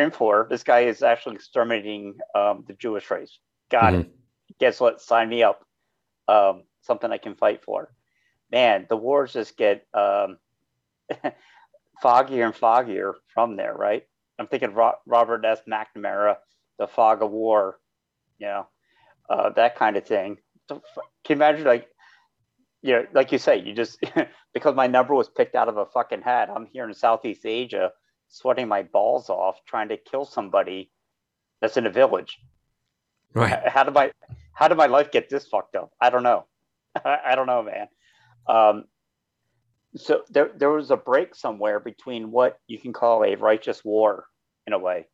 in for. This guy is actually exterminating the Jewish race. Got it. Guess what? Sign me up. Something I can fight for. Man, the wars just get foggier and foggier from there, right? I'm thinking Robert S. McNamara, The Fog of War, that kind of thing. So, can you imagine, like you say, you just because my number was picked out of a fucking hat, I'm here in Southeast Asia sweating my balls off trying to kill somebody that's in a village. Right? How did my life get this fucked up? I don't know. I don't know, man. So there was a break somewhere between what you can call a righteous war, in a way,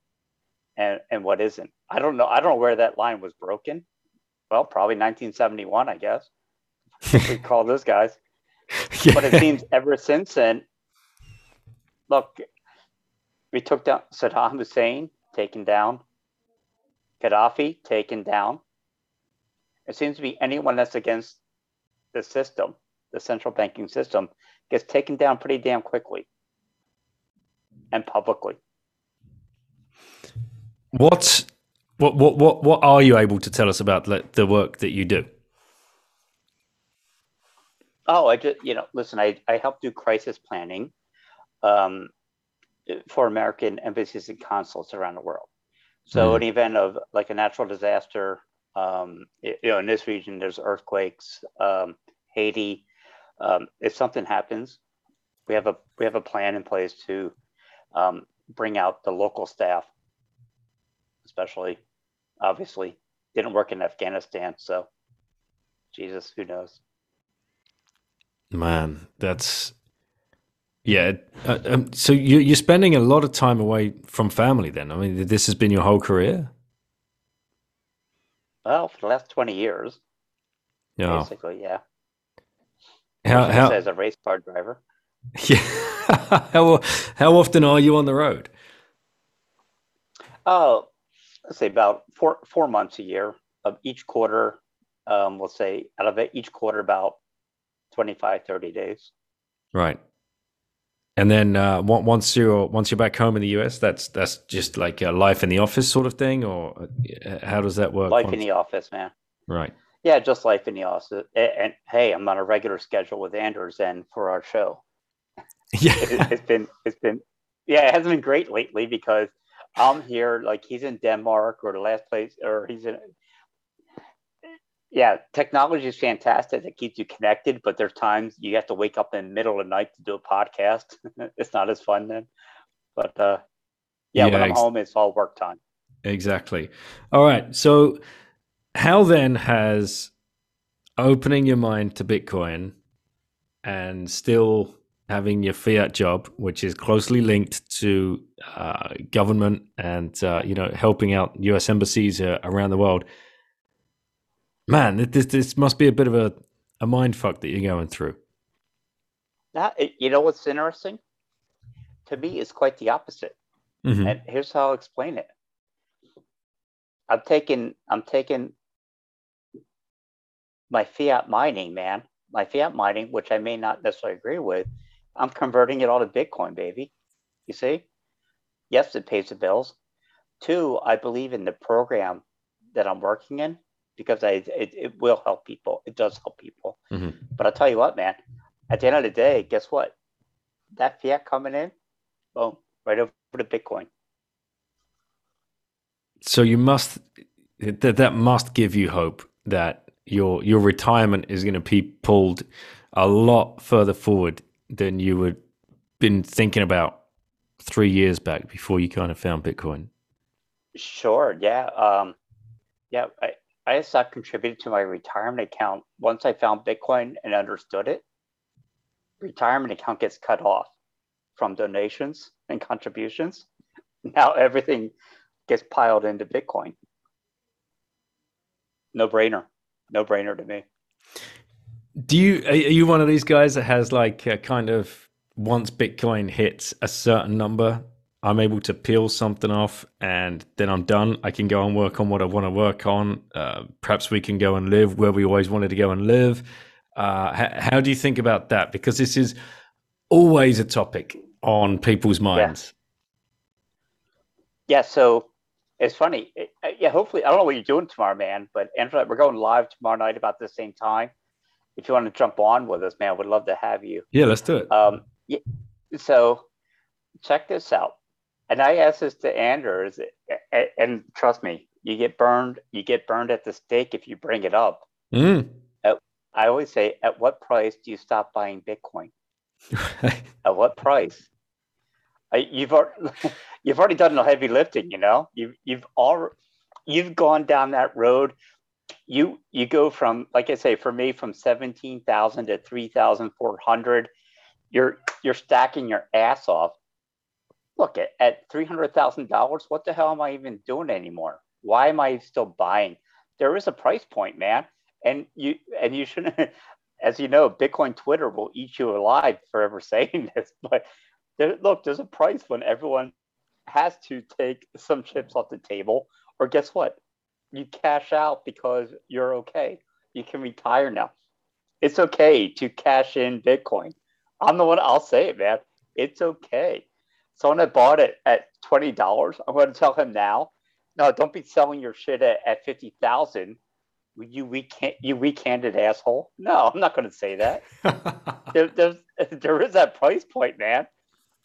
and what isn't. I don't know. I don't know where that line was broken. Well, probably 1971, I guess. We call those guys. Yeah. But it seems ever since then, look, we took down Saddam Hussein, taken down. Gaddafi, taken down. It seems to be anyone that's against the system, the central banking system, gets taken down pretty damn quickly and publicly. What are you able to tell us about the work that you do? Oh, I just, listen, I help do crisis planning for American embassies and consulates around the world. So in the event of like a natural disaster, in this region, there's earthquakes, Haiti. If something happens, we have a plan in place to bring out the local staff, especially, obviously, didn't work in Afghanistan, so Jesus, who knows? Man, that's yeah. So you're spending a lot of time away from family, then. I mean, this has been your whole career. Well, for the last 20 years, basically, yeah. How as a race car driver? Yeah. How often are you on the road? Oh, let's say about four months a year of each quarter. We'll say out of each quarter about 25, 30 days. Right. And then once you're back home in the US, that's just like a life in the office sort of thing, or how does that work? Life in the office, man. Right. Yeah, just life in the office. And hey, I'm on a regular schedule with Anders and for our show. Yeah, it hasn't been great lately because I'm here, like he's in Denmark or the last place, or he's in. Yeah, technology is fantastic. It keeps you connected, but there's times you have to wake up in the middle of the night to do a podcast. It's not as fun then, but when I'm home, it's all work time. Exactly. All right, so. How then has opening your mind to Bitcoin and still having your fiat job, which is closely linked to government and helping out U.S. embassies around the world, man, this must be a bit of a mind fuck that you're going through. Now, you know what's interesting? To me, it's quite the opposite, and here's how I'll explain it. I'm taking my fiat mining, man, which I may not necessarily agree with, I'm converting it all to Bitcoin, baby. You see? Yes, it pays the bills. Two, I believe in the program that I'm working in because it will help people. It does help people. But I'll tell you what, man, at the end of the day, guess what? That fiat coming in, boom, right over to Bitcoin. So that must give you hope that your retirement is going to be pulled a lot further forward than you would been thinking about 3 years back before you kind of found Bitcoin. Sure. Yeah. Yeah. I just contributed to my retirement account. Once I found Bitcoin and understood it, retirement account gets cut off from donations and contributions. Now everything gets piled into Bitcoin. No brainer to me. Are you one of these guys that has like a kind of, once Bitcoin hits a certain number, I'm able to peel something off and then I'm done. I can go and work on what I want to work on. Perhaps we can go and live where we always wanted to go and live. How do you think about that? Because this is always a topic on people's minds. Yeah so it's funny. Yeah, hopefully, I don't know what you're doing tomorrow, man, but Andrew, we're going live tomorrow night about the same time. If you want to jump on with us, man, I would love to have you. Yeah, let's do it. Yeah, so check this out. And I asked this to Anders, and trust me, you get burned at the stake if you bring it up. Mm. I always say, at what price do you stop buying Bitcoin? At what price? You've already done the heavy lifting, you know. You've gone down that road. You go from, like I say, for me, from 17,000 to 3,400. You're stacking your ass off. Look, at $300,000, what the hell am I even doing anymore? Why am I still buying? There is a price point, man, and you shouldn't. As you know, Bitcoin Twitter will eat you alive forever saying this. But look, there's a price when everyone has to take some chips off the table, or guess what? You cash out because you're okay. You can retire now. It's okay to cash in Bitcoin. I'm the one, I'll say it, man. It's okay. Someone that bought it at $20, I'm going to tell him now, no, don't be selling your shit at $50,000. You weak-handed asshole. No, I'm not going to say that. There is that price point, man.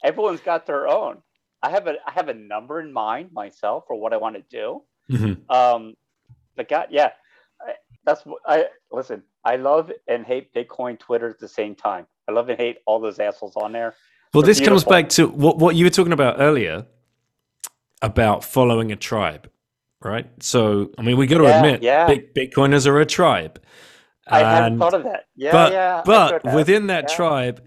Everyone's got their own. I have a number in mind myself for what I want to do. Mm-hmm. But God, yeah, that's what I listen. I love and hate Bitcoin Twitter at the same time. I love and hate all those assholes on there. Well, they're this beautiful. Comes back to what you were talking about earlier about following a tribe, right? So, I mean, we got to admit, Bitcoiners are a tribe. I hadn't thought of that. Yeah, but within that tribe,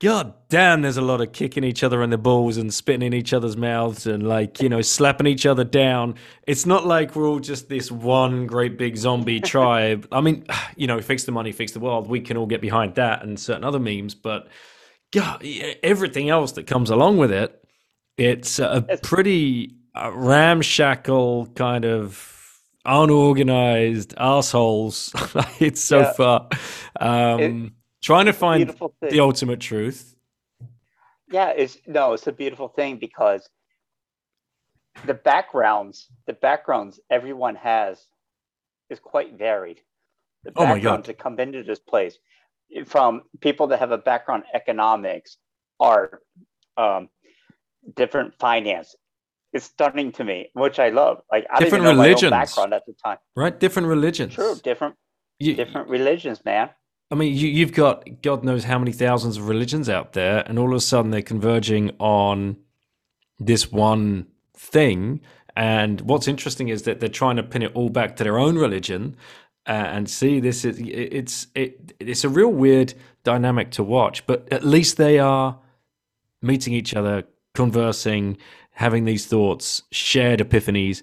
God damn, there's a lot of kicking each other in the balls and spitting in each other's mouths and, like, you know, slapping each other down. It's not like we're all just this one great big zombie tribe. I mean, you know, fix the money, fix the world. We can all get behind that and certain other memes, but God, everything else that comes along with it, it's a pretty ramshackle kind of unorganized assholes. It's so far. Trying to find the ultimate truth. Yeah, it's a beautiful thing because the backgrounds everyone has is quite varied. The backgrounds that come into this place, from people that have a background in economics, art, different finance. It's stunning to me, which I love. Like, I didn't know my own background at the time. Right, different religions. True, different religions, man. I mean, you've got God knows how many thousands of religions out there, and all of a sudden they're converging on this one thing. And what's interesting is that they're trying to pin it all back to their own religion. And see, this is it's a real weird dynamic to watch. But at least they are meeting each other, conversing, having these thoughts, shared epiphanies.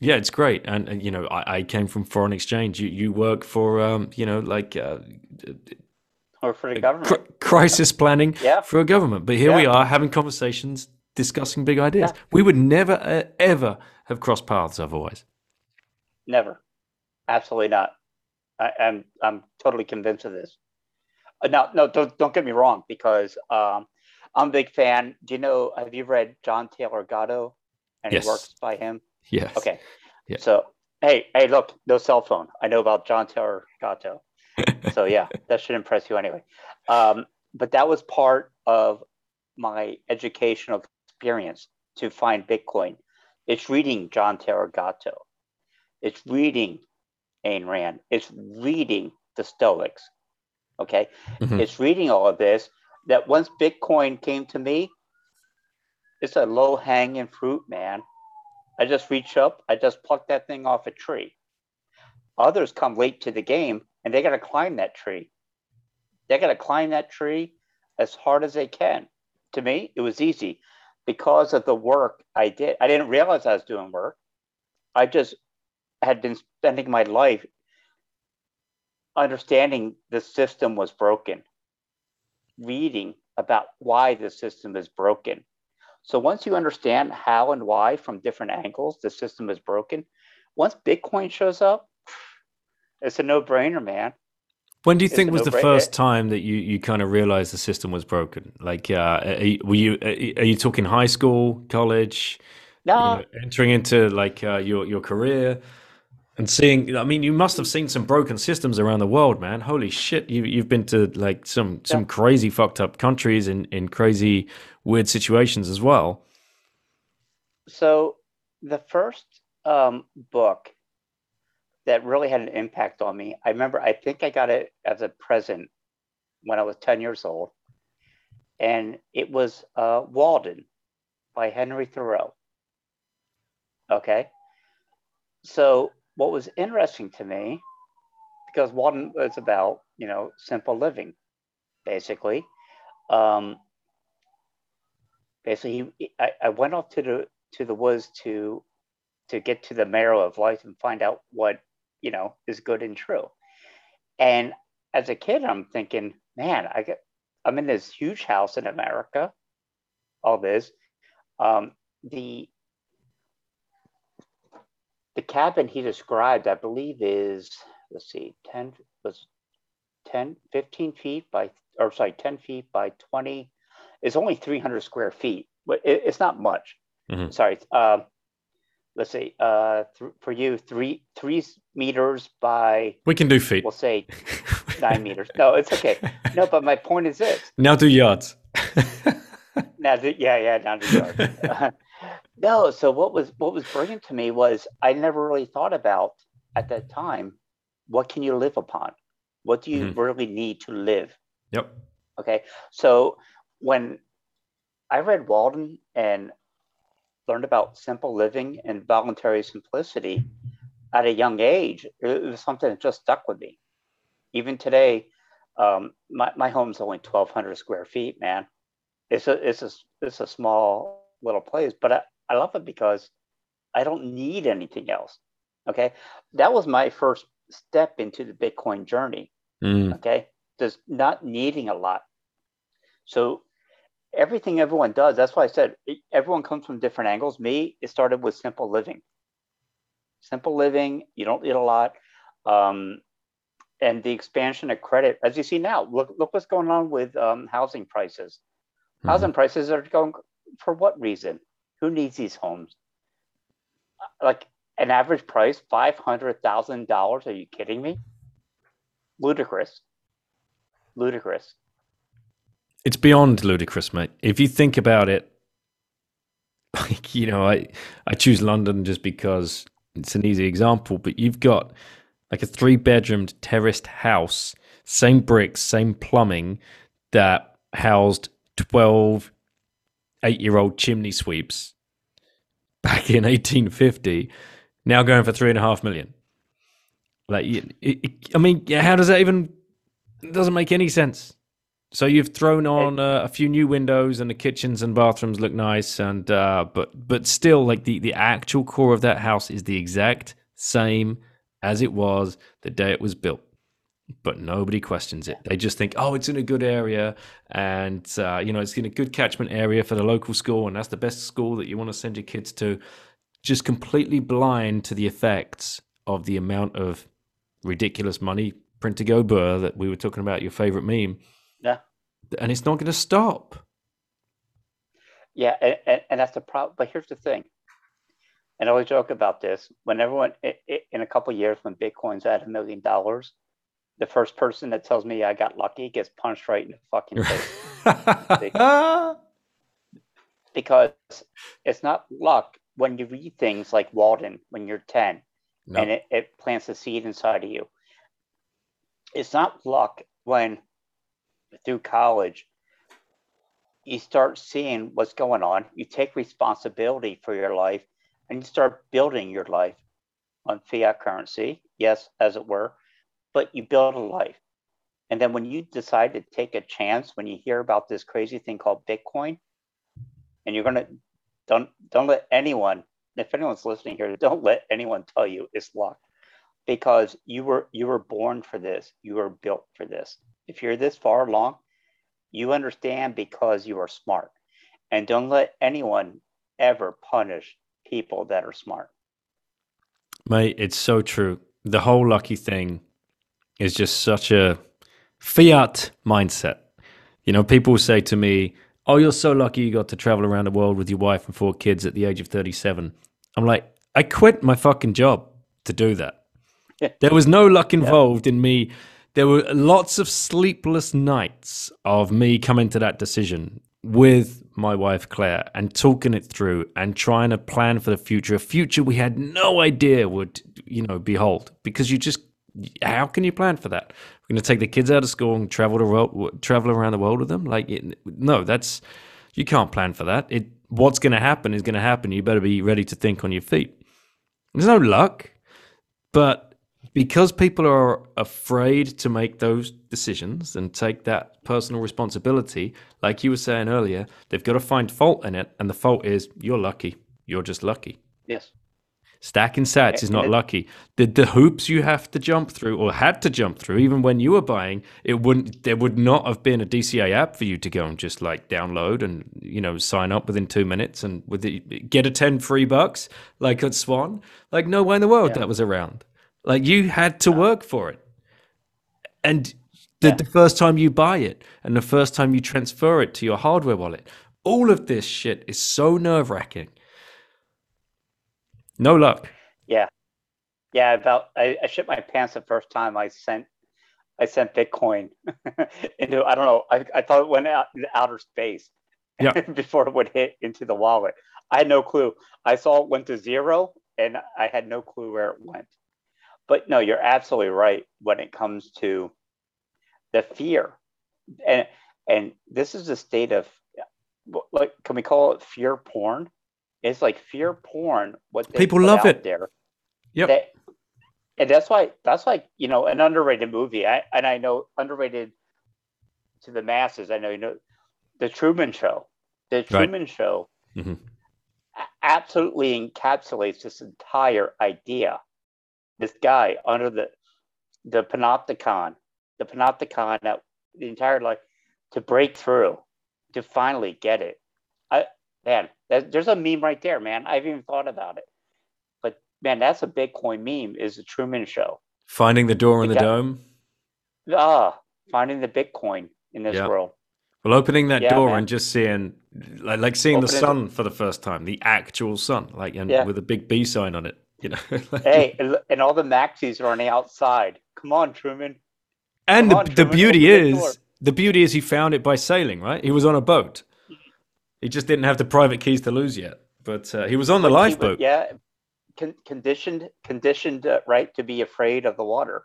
Yeah, it's great. And you know, I came from foreign exchange. You work for, you know, like... or for the government. Crisis planning for a government. But here we are having conversations, discussing big ideas. Yeah. We would never, ever have crossed paths otherwise. Never. Absolutely not. I'm totally convinced of this. Now, no, don't get me wrong, because I'm a big fan. Do you know, have you read John Taylor Gatto and Yes. He works by him? Yes. Okay. Yeah. So, hey, look, no cell phone. I know about John Taylor Gatto. So, yeah, that should impress you anyway. But that was part of my educational experience to find Bitcoin. It's reading John Taylor Gatto. It's reading Ayn Rand. It's reading the Stoics. Okay. Mm-hmm. It's reading all of this. That once Bitcoin came to me, it's a low hanging fruit, man. I just reach up. I just pluck that thing off a tree. Others come late to the game and they got to climb that tree. They got to climb that tree as hard as they can. To me, it was easy because of the work I did. I didn't realize I was doing work. I just had been spending my life understanding the system was broken, reading about why the system is broken. So once you understand how and why from different angles the system is broken, once Bitcoin shows up, it's a no-brainer, man. When do you think was the first time that you kind of realized the system was broken? Like, are you talking high school, college? No. You know, entering into like your career and seeing, I mean, you must have seen some broken systems around the world, man. Holy shit. You've been to like some crazy fucked up countries in crazy weird situations as well. So the first book that really had an impact on me. I remember, I think I got it as a present when I was 10 years old. And it was Walden by Henry Thoreau. Okay. So what was interesting to me, because Walden was about, you know, simple living, basically. I went off to the woods to get to the marrow of life and find out what, you know, is good and true. And as a kid, I'm thinking, man, I'm in this huge house in America, all this. The cabin he described, I believe is, 15 feet by, 10 feet by 20. It's only 300 square feet, but it's not much. Mm-hmm. Sorry. Let's say, for you, 3 meters by... We can do feet. We'll say 9 meters. No, it's okay. No, but my point is this. Now do yards. Now do yards. No, so what was brilliant to me was I never really thought about, at that time, what can you live upon? What do you really need to live? Yep. Okay, so when I read Walden and learned about simple living and voluntary simplicity at a young age, it was something that just stuck with me. Even today, my home's only 1,200 square feet, man. It's a small little place, but I love it because I don't need anything else. Okay, that was my first step into the Bitcoin journey. Okay, just not needing a lot. So everything everyone does, that's why I said everyone comes from different angles. Me, it started with simple living. You don't need a lot, and the expansion of credit, as you see now. Look what's going on with housing prices. Housing prices are going, for what reason? Who needs these homes? Like an average price, $500,000. Are you kidding me? Ludicrous. It's beyond ludicrous, mate. If you think about it, like, you know, I choose London just because it's an easy example, but you've got like a 3-bedroomed terraced house, same bricks, same plumbing, that housed 12 8-year-old chimney sweeps back in 1850, now going for $3.5 million. Like, I mean, how does that even, it doesn't make any sense. So you've thrown on a few new windows, and the kitchens and bathrooms look nice, and but still, like the actual core of that house is the exact same as it was the day it was built. But nobody questions it. They just think, oh, it's in a good area, and you know, it's in a good catchment area for the local school, and that's the best school that you want to send your kids to. Just completely blind to the effects of the amount of ridiculous money print to go burr that we were talking about, your favorite meme. Yeah, and it's not going to stop. Yeah, and that's the problem. But here's the thing, and I always joke about this. When everyone in a couple of years, when Bitcoin's at $1 million, the first person that tells me I got lucky gets punched right in the fucking face. Because it's not luck when you read things like Walden when you're 10. Nope. And it plants a seed inside of you. It's not luck when through college you start seeing what's going on. You take responsibility for your life and you start building your life on fiat currency, yes, as it were, but you build a life. And then when you decide to take a chance, when you hear about this crazy thing called Bitcoin, and you're going to, don't let anyone, if anyone's listening here, don't let anyone tell you it's luck, because you were born for this. You were built for this. If you're this far along, you understand because you are smart. And don't let anyone ever punish people that are smart. Mate, it's so true. The whole lucky thing is just such a fiat mindset. You know, people say to me, oh, you're so lucky you got to travel around the world with your wife and 4 kids at the age of 37. I'm like, I quit my fucking job to do that. There was no luck involved in me. There were lots of sleepless nights of me coming to that decision with my wife, Claire, and talking it through and trying to plan for the future, a future we had no idea would, you know, behold, because you just, how can you plan for that? We're going to take the kids out of school and travel around the world with them? Like, no, that's, you can't plan for that. What's going to happen is going to happen. You better be ready to think on your feet. There's no luck, but because people are afraid to make those decisions and take that personal responsibility, like you were saying earlier, they've got to find fault in it, and the fault is you're lucky. You're just lucky. Yes. Stacking sats is not lucky. The hoops you have to jump through, or had to jump through, even when you were buying, there would not have been a DCA app for you to go and just like download and, you know, sign up within 2 minutes and get a 10 free bucks like at Swan. Like no way in the world that was around. Like you had to work for it. And the first time you buy it and the first time you transfer it to your hardware wallet, all of this shit is so nerve wracking. No luck. Yeah. Yeah. I shit my pants the first time I sent Bitcoin into, I don't know. I thought it went out into outer space before it would hit into the wallet. I had no clue. I saw it went to zero and I had no clue where it went. But no, you're absolutely right when it comes to the fear. And this is a state of, like, can we call it fear porn? It's like fear porn. What they people love out it there, and that's why you know, an underrated movie. I know underrated to the masses. I know The Truman Show. The Truman Show absolutely encapsulates this entire idea. This guy under the panopticon, that the entire life to break through, to finally get it. Man, there's a meme right there, man. I haven't even thought about it. But, man, that's a Bitcoin meme, is the Truman Show. Finding the door in the dome? Finding the Bitcoin in this world. Well, opening that door and just seeing, like seeing the sun for the first time, the actual sun, like with a big B sign on it. You know? Like, hey, and all the maxis are on the outside. Come on, Truman. And the beauty is, he found it by sailing, right? He was on a boat. He just didn't have the private keys to lose yet, but he was on the lifeboat. Yeah, conditioned, right, to be afraid of the water.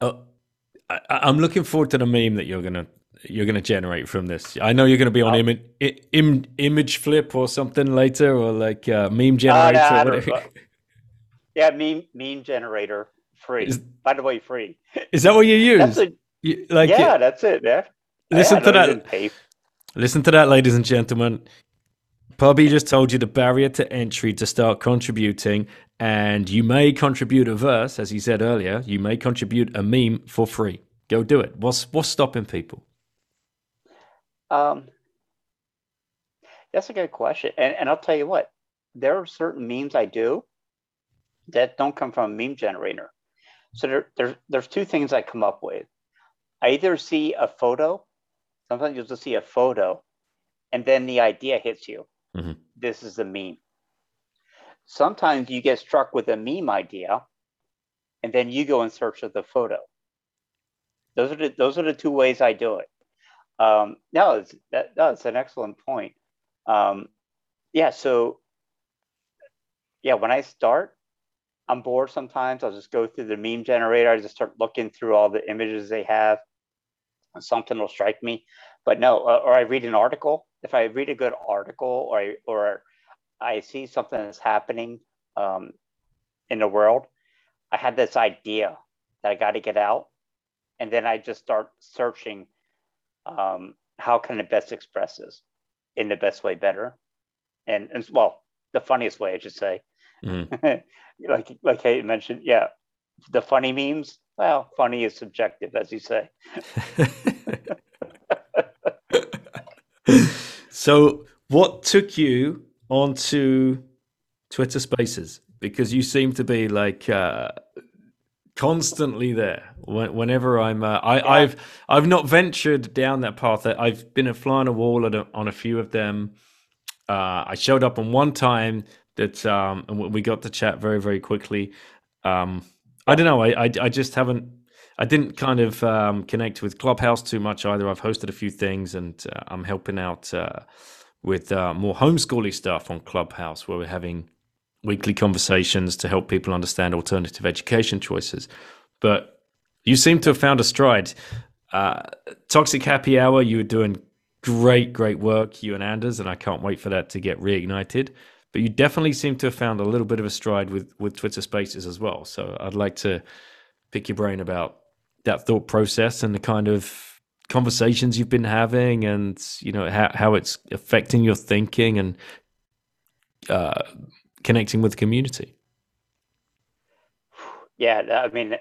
I'm looking forward to the meme that you're gonna generate from this. I know you're gonna be on image flip or something later, or like meme generator. Meme generator free. By the way, free. Is that what you use? That's it. Yeah. Listen to that. Listen to that, ladies and gentlemen. Pubby just told you the barrier to entry to start contributing, and you may contribute a verse, as he said earlier. You may contribute a meme for free. Go do it. What's stopping people? That's a good question, and I'll tell you what. There are certain memes I do that don't come from a meme generator. So there's 2 things I come up with. I either see a photo. Sometimes you'll just see a photo and then the idea hits you. Mm-hmm. This is a meme. Sometimes you get struck with a meme idea and then you go in search of the photo. Those are the 2 ways I do it. That's an excellent point. When I start, I'm bored sometimes. I'll just go through the meme generator. I just start looking through all the images they have, and something will strike me. But no, or I read an article. If I read a good article, or I see something that's happening in the world, I had this idea that I got to get out, and then I just start searching. How can I best express this in the best way, better, and well, the funniest way, I should say. Mm. like Hayden mentioned, yeah, the funny memes. Well, funny is subjective, as you say. So what took you onto Twitter Spaces? Because you seem to be like constantly there. Whenever I'm I've not ventured down that path. I've been a fly on a wall on a few of them. I showed up on one time that and we got to chat very, very quickly. I don't know. I just haven't. I didn't kind of connect with Clubhouse too much either. I've hosted a few things, and I'm helping out with more homeschooling stuff on Clubhouse, where we're having weekly conversations to help people understand alternative education choices. But you seem to have found a stride. Toxic Happy Hour, you were doing great work, you and Anders, and I can't wait for that to get reignited. But you definitely seem to have found a little bit of a stride with Twitter Spaces as well. So I'd like to pick your brain about that thought process and the kind of conversations you've been having, and you know how it's affecting your thinking and connecting with the community. Yeah, I mean,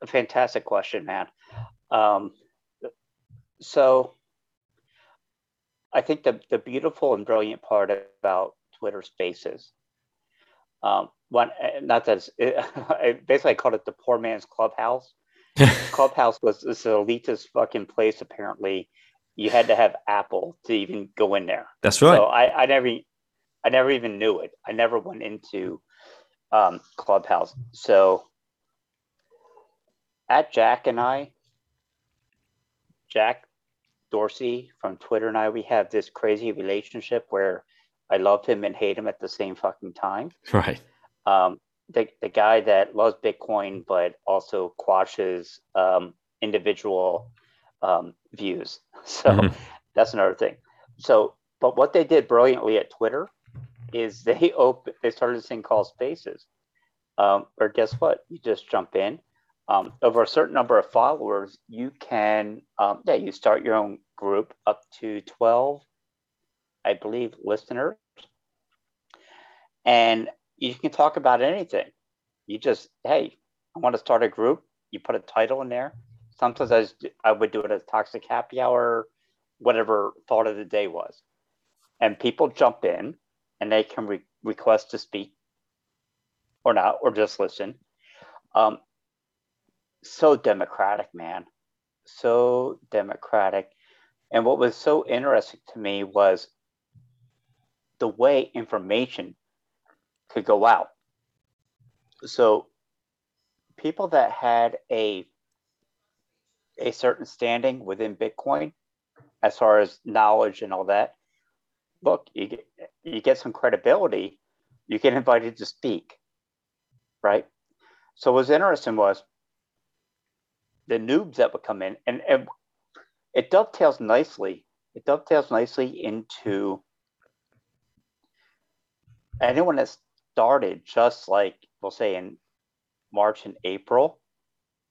a fantastic question, man. So I think the beautiful and brilliant part about Twitter Spaces, basically I called it the poor man's Clubhouse. Clubhouse was this elitist fucking place. Apparently, you had to have Apple to even go in there. That's right. So I never even knew it. I never went into Clubhouse. So, Jack Dorsey from Twitter and I, we have this crazy relationship where I love him and hate him at the same fucking time. Right. The guy that loves Bitcoin but also quashes individual views. So that's another thing. So, but what they did brilliantly at Twitter is they started this thing called Spaces. Or guess what? You just jump in. Over a certain number of followers, you can you start your own group up to 12, I believe, listeners. And you can talk about anything. You just, hey, I want to start a group. You put a title in there. Sometimes I would do it as Toxic Happy Hour, whatever thought of the day was. And people jump in and they can request to speak or not, or just listen. So democratic, man. So democratic. And what was so interesting to me was the way information could go out. So people that had a certain standing within Bitcoin, as far as knowledge and all that, look, you get some credibility, you get invited to speak, right? So what's interesting was the noobs that would come in, and it dovetails nicely. It dovetails nicely into anyone that's started just like, we'll say, in March and April,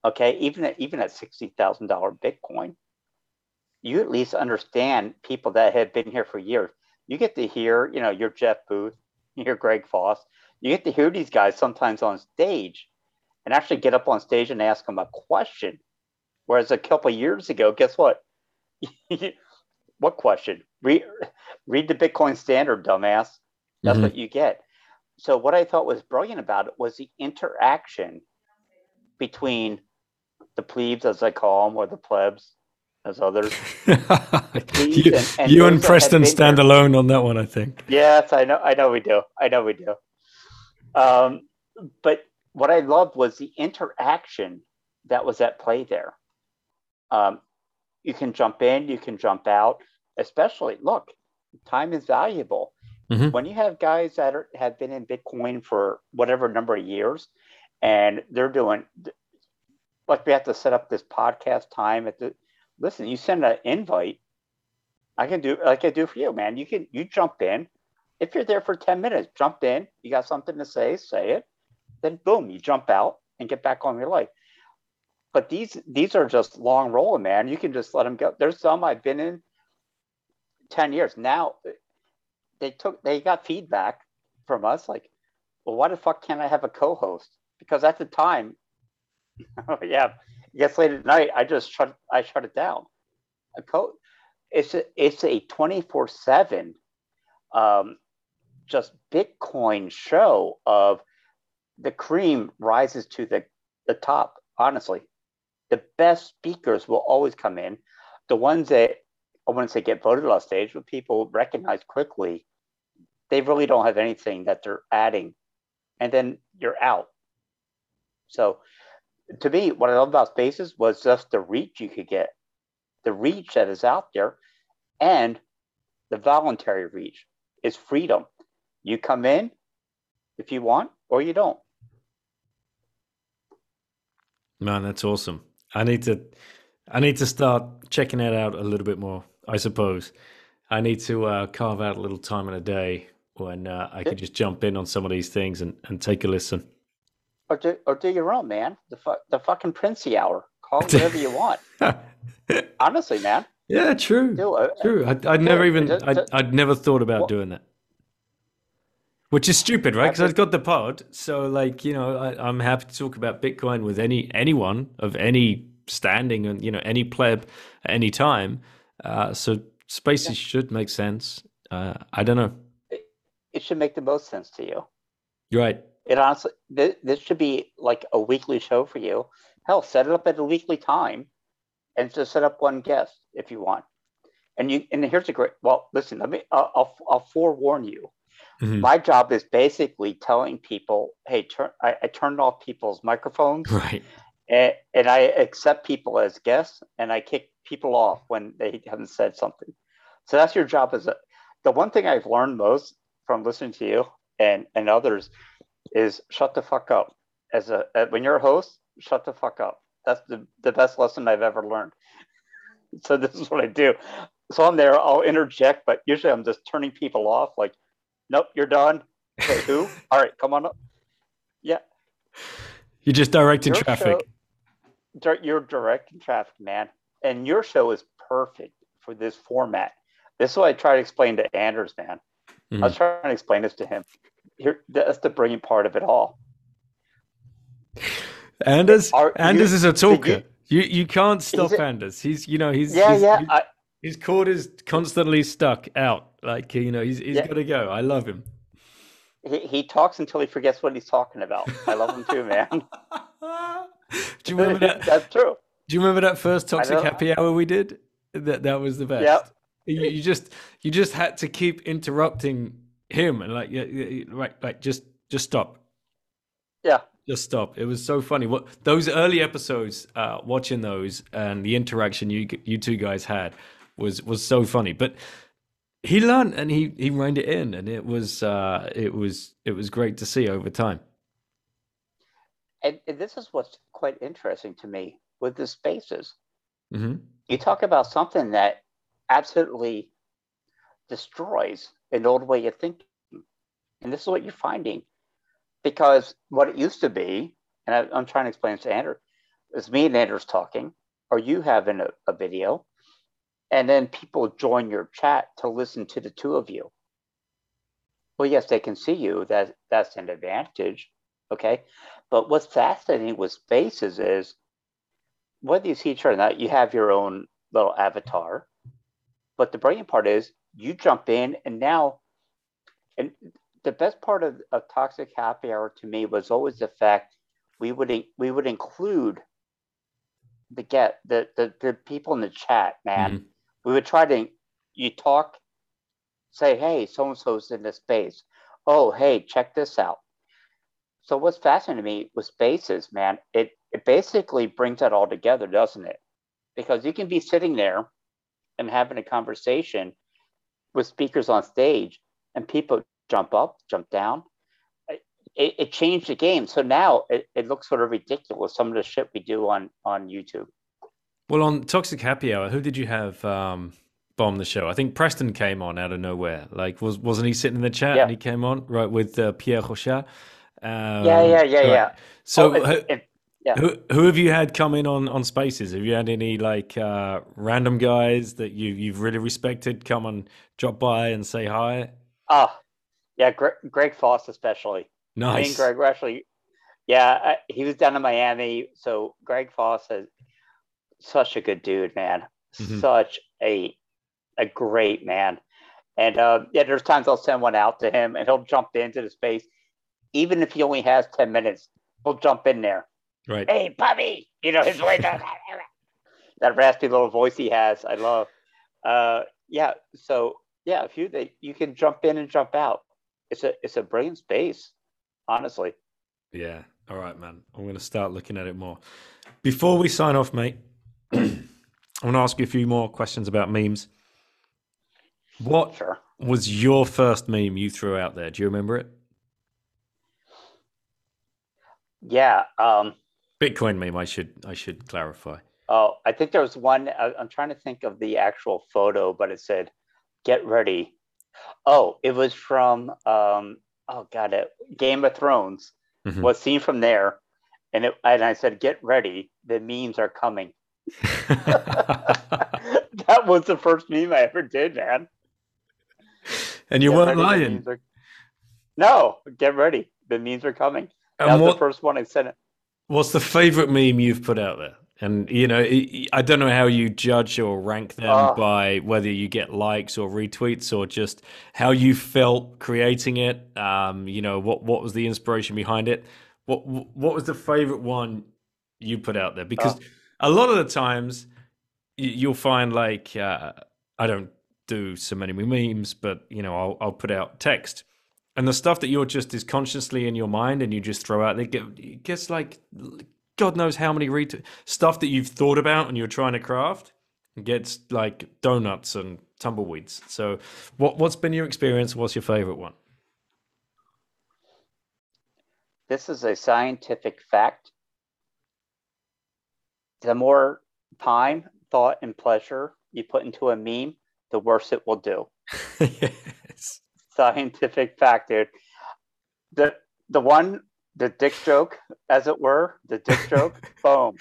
okay, even at $60,000 Bitcoin, you at least understand people that have been here for years. You get to hear, you know, your Jeff Booth, your Greg Foss. You get to hear these guys sometimes on stage and actually get up on stage and ask them a question. Whereas a couple of years ago, guess what? What question? Read the Bitcoin Standard, dumbass. That's what you get. So what I thought was brilliant about it was the interaction between the plebes, as I call them, or the plebs, as others. you and Preston stand alone on that one, I think. Yes, I know we do. But what I loved was the interaction that was at play there. You can jump in, you can jump out, especially, look, time is valuable. When you have guys that have been in Bitcoin for whatever number of years, And they're doing, like, we have to set up this podcast time at the, listen, you send an invite. I can do like I do for you, man. You jump in. If you're there for 10 minutes, jump in. You got something to say, say it. Then boom, you jump out and get back on your life. But these are just long rolling, man. You can just let them go. There's some I've been in 10 years. Now they got feedback from us like, well, why the fuck can't I have a co-host? Because at the time, yeah, I guess late at night, I shut it down. It's a 24/7 just Bitcoin show of the cream rises to the top. Honestly, the best speakers will always come in. The ones that I wouldn't say get voted off stage, but people recognize quickly, they really don't have anything that they're adding, and then you're out. So to me, what I love about Spaces was just the reach you could get, the reach that is out there, and the voluntary reach is freedom. You come in if you want or you don't. Man, that's awesome. I need to start checking that out a little bit more, I suppose. I need to carve out a little time in a day when I can just jump in on some of these things and take a listen. Or do your own, man. The fucking Princey hour. Call it whatever you want. Honestly, man. Yeah, true. True. I'd never thought about doing that. Which is stupid, right? Because I've got the pod, so like, you know, I'm happy to talk about Bitcoin with anyone of any standing and, you know, any pleb at any time. So Spaces should make sense. I don't know. It should make the most sense to you. You're right. It honestly, this should be like a weekly show for you. Hell, set it up at a weekly time, and just set up one guest if you want. And here's a great. Well, listen, I'll forewarn you. Mm-hmm. My job is basically telling people, hey, I turned off people's microphones, right? And I accept people as guests, and I kick people off when they haven't said something. So that's your job. The one thing I've learned most from listening to you and others is shut the fuck up. When you're a host, shut the fuck up. That's the best lesson I've ever learned. So this is what I do. So I'm there, I'll interject, but usually I'm just turning people off like, nope, you're done. Okay, who? All right, come on up. Yeah. You're just directing traffic. You're directing traffic, man. And your show is perfect for this format. This is what I try to explain to Anders, man. Mm-hmm. I was trying to explain this to him. That's the brilliant part of it all. Anders is a talker. You can't stop Anders. His cord is constantly stuck out. Like, you know, he's got to go. I love him. He talks until he forgets what he's talking about. I love him too, man. Do you remember that? That's true. Do you remember that first Toxic Happy Hour we did? That was the best. Yep. You just had to keep interrupting him and like, just stop. Yeah. Just stop. It was so funny. What those early episodes, watching those and the interaction you two guys had was so funny. But he learned and he reined it in, and it was great to see over time. And this is what's quite interesting to me with the Spaces. Mm-hmm. You talk about something that absolutely destroys an old way of thinking, and this is what you're finding. Because what it used to be, and I'm trying to explain this to Anders, is me and Anders talking, or you having a video, and then people join your chat to listen to the two of you. Well, yes, they can see you. That's an advantage, okay? But what's fascinating with Spaces is, whether you see each other or not, you have your own little avatar. But the brilliant part is, you jump in, and now – and the best part of Toxic Happy Hour to me was always the fact we would include the people in the chat, man. Mm-hmm. We would try to say, hey, so and so's in this space. Oh, hey, check this out. So what's fascinating to me with Spaces, man, it basically brings that all together, doesn't it? Because you can be sitting there and having a conversation with speakers on stage, and people jump up, jump down. it changed the game. So now it looks sort of ridiculous, some of the shit we do on YouTube. Well, on Toxic Happy Hour, who did you have bomb the show? I think Preston came on out of nowhere. Like, wasn't he sitting in the chat and he came on, right, with Pierre Rocha? Yeah. So who have you had come in on Spaces? Have you had any like random guys that you've really respected come and drop by and say hi? Yeah, Greg Foss especially. Nice. I mean, Greg actually, he was down in Miami. So Greg Foss is such a good dude, man. Mm-hmm. Such a great man. And there's times I'll send one out to him and he'll jump into the space. Even if he only has 10 minutes, he'll jump in there. Right. Hey, puppy! You know, his way that raspy little voice he has, I love. So, a few that you can jump in and jump out. It's a brilliant space, honestly. Yeah. All right, man. I'm going to start looking at it more. Before we sign off, mate, I want to ask you a few more questions about memes. What was your first meme you threw out there? Do you remember it? Yeah. Bitcoin meme, I should clarify. Oh, I think there was one. I'm trying to think of the actual photo, but it said, "Get ready." Oh, it was from Game of Thrones. Mm-hmm. Was seen from there, and I said, "Get ready, the memes are coming." That was the first meme I ever did, man. And you weren't lying. No, get ready, the memes are coming. That was the first one I sent it. What's the favorite meme you've put out there? And, you know, I don't know how you judge or rank them by whether you get likes or retweets or just how you felt creating it. You know, what was the inspiration behind it? What was the favorite one you put out there? Because a lot of the times you'll find like, I don't do so many memes, but, you know, I'll put out text. And the stuff that you're just is consciously in your mind and you just throw out, it gets like God knows how many stuff that you've thought about and you're trying to craft gets like donuts and tumbleweeds. So what's been your experience? What's your favorite one? This is a scientific fact. The more time, thought, and pleasure you put into a meme, the worse it will do. Yes. Scientific fact, dude. The one, the dick joke, as it were, the dick joke, boom,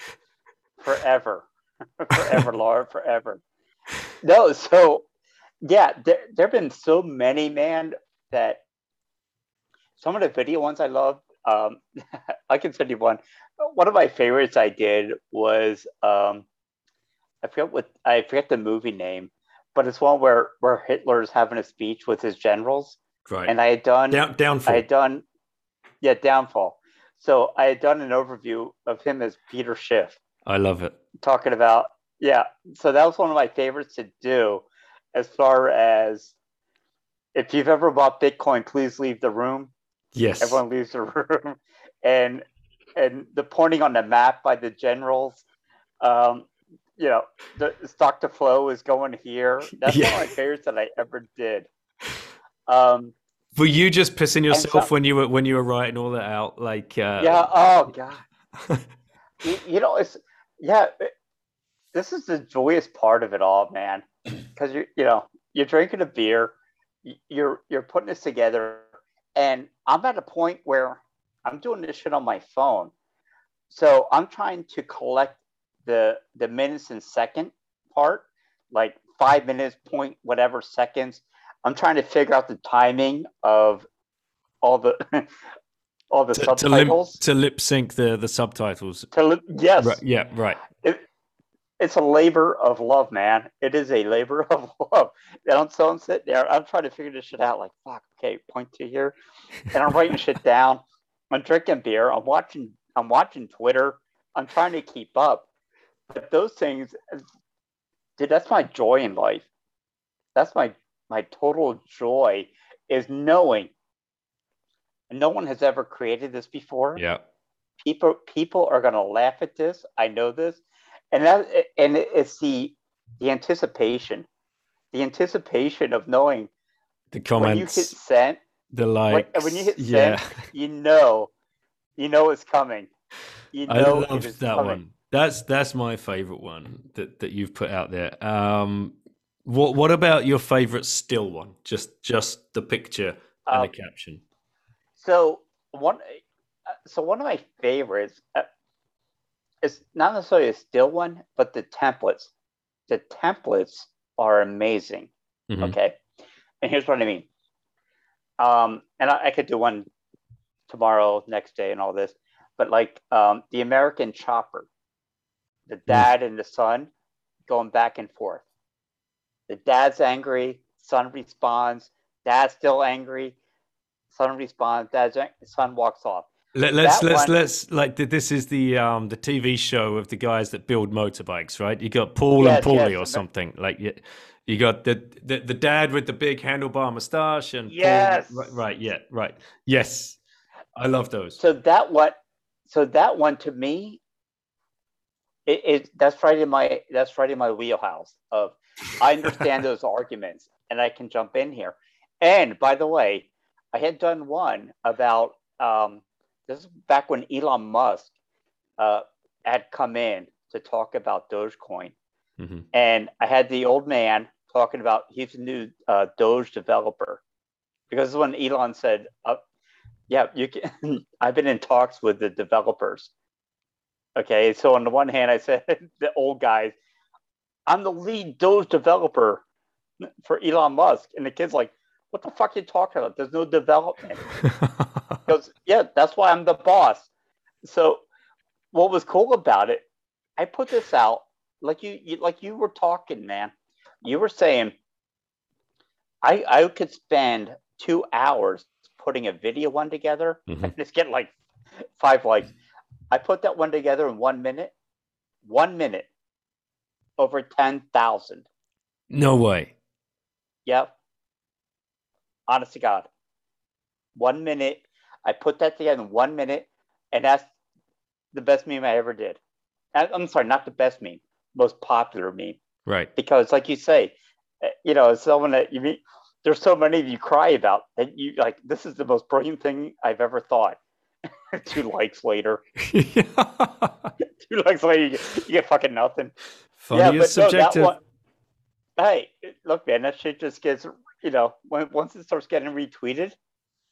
forever, forever, Laura, forever. No, so yeah, there have been so many, man, that some of the video ones I love. I can send you one. One of my favorites I did was I forget the movie name, but it's one where Hitler's having a speech with his generals, right? And I had done Downfall. Downfall. So I had done an overview of him as Peter Schiff. I love it. Talking about, so that was one of my favorites to do as far as, if you've ever bought Bitcoin, please leave the room. Yes. Everyone leaves the room. And the pointing on the map by the generals, you know, the stock to flow is going here. That's one of my favorites that I ever did. Were you just pissing yourself when you were writing all that out? Like, oh God. you know, it's this is the joyous part of it all, man. Because you're drinking a beer, you're putting this together, and I'm at a point where I'm doing this shit on my phone, so I'm trying to collect the minutes and second part, like 5 minutes point whatever seconds. I'm trying to figure out the timing of all the subtitles to lip sync the subtitles. Yes. Right, yeah. Right. It's a labor of love, man. It is a labor of love. And so I'm sitting there. I'm trying to figure this shit out. Like, fuck. Okay, point to here, and I'm writing shit down. I'm drinking beer. I'm watching Twitter. I'm trying to keep up. But those things, dude. That's my joy in life. That's my total joy is knowing no one has ever created this before. Yeah. People are going to laugh at this. I know this. And it's the anticipation of knowing the comments. When you hit send, the likes. Like when you hit send, you know it's coming. You know, I love that one. That's my favorite one that you've put out there. What about your favorite still one? Just the picture and the caption. So one of my favorites is not necessarily a still one, but the templates. The templates are amazing. Mm-hmm. Okay, and here's what I mean. And I could do one tomorrow, next day, and all this, but like the American chopper. The dad and the son going back and forth. The dad's angry, son responds. Dad's still angry, son responds. Dad's angry, son walks off. This is the TV show of the guys that build motorbikes, right? You got Paul and Paulie or something. Like you got the dad with the big handlebar mustache and Paul, right. Yes, I love those. So that one to me. That's right in my wheelhouse of I understand those arguments and I can jump in here. And by the way, I had done one about this is back when Elon Musk had come in to talk about Dogecoin, mm-hmm. and I had the old man talking about he's a new Doge developer, because this is when Elon said, "Yeah, you can." I've been in talks with the developers. Okay, so on the one hand, I said the old guys, I'm the lead Doge developer for Elon Musk, and the kid's like, "What the fuck are you talking about? There's no development." Because that's why I'm the boss. So, what was cool about it? I put this out like you were talking, man. You were saying, I could spend 2 hours putting a video one together mm-hmm. and just get like 5 likes. I put that one together in 1 minute. 1 minute, over 10,000. No way. Yep. Honest to God. 1 minute. I put that together in 1 minute, and that's the best meme I ever did. I'm sorry, not the best meme, most popular meme. Right. Because, like you say, you know, someone that you meet, there's so many of you cry about that you like. This is the most brilliant thing I've ever thought. 2 likes later. 2 likes later, you get fucking nothing. Funny is subjective. No, hey, look, man, that shit just gets, you know, once it starts getting retweeted,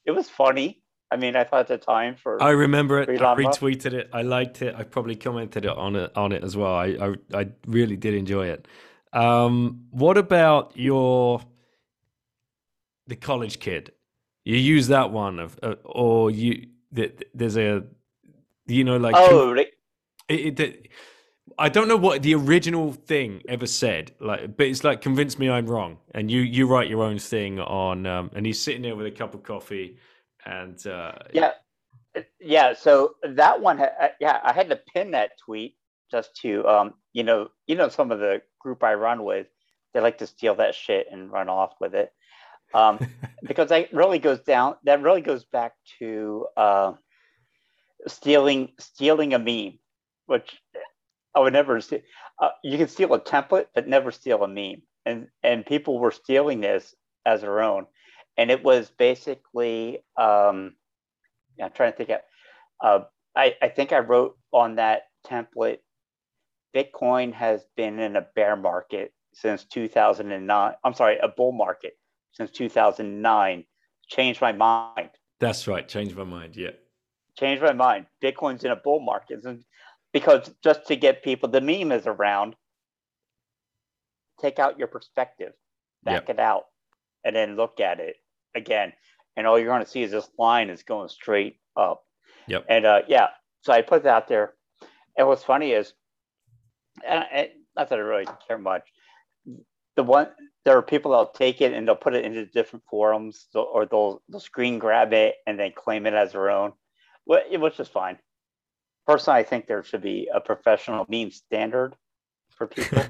it was funny. I mean, I thought at the time I remember it. I retweeted it. I liked it. I probably commented on it as well. I really did enjoy it. What about the college kid? You use that one or you... There's a, you know, like, oh, I don't know what the original thing ever said, like, but it's like, convince me I'm wrong. And you write your own thing on, and he's sitting there with a cup of coffee and. So that one, I had to pin that tweet just to, you know, some of the group I run with, they like to steal that shit and run off with it. Because that really goes back to stealing a meme, which I would never steal. You can steal a template, but never steal a meme. And people were stealing this as their own. And it was basically, I'm trying to think. I think I wrote on that template, Bitcoin has been in a bear market since 2009. I'm sorry, a bull market. Since 2009, changed my mind. That's right, changed my mind. Yeah, changed my mind. Bitcoin's in a bull market, because just to get people, the meme is around. Take out your perspective, back it out, and then look at it again. And all you're going to see is this line is going straight up. Yep. And so I put that out there. And what's funny is, and not that I really care much. There are people that'll take it and they'll put it into different forums, or they'll screen grab it and then claim it as their own, which is fine. Personally, I think there should be a professional meme standard for people.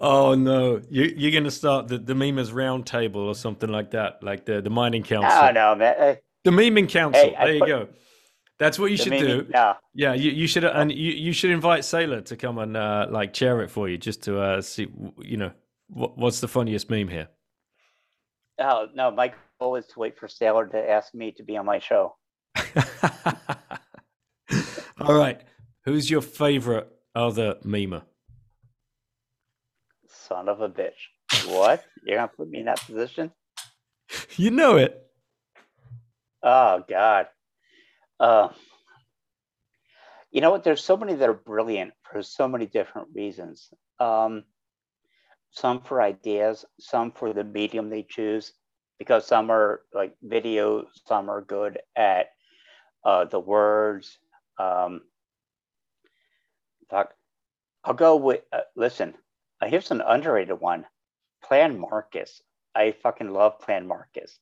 Oh no, you're going to start the memers roundtable or something like that, like the mining council. Oh no, man. Hey, the meming council. Hey, there you go. That's what you should do. Yeah. Yeah, you should, and you should invite Saylor to come and like chair it for you, just to see, you know, what's the funniest meme here. Oh, no, my goal is to wait for Saylor to ask me to be on my show. All right. Who's your favorite other memer? Son of a bitch. What? You're going to put me in that position? You know it. Oh, God. You know what? There's so many that are brilliant for so many different reasons. Some for ideas, some for the medium they choose, because some are like video, some are good at the words. I'll go with, listen, here's an underrated one, Plan Marcus. I fucking love Plan Marcus.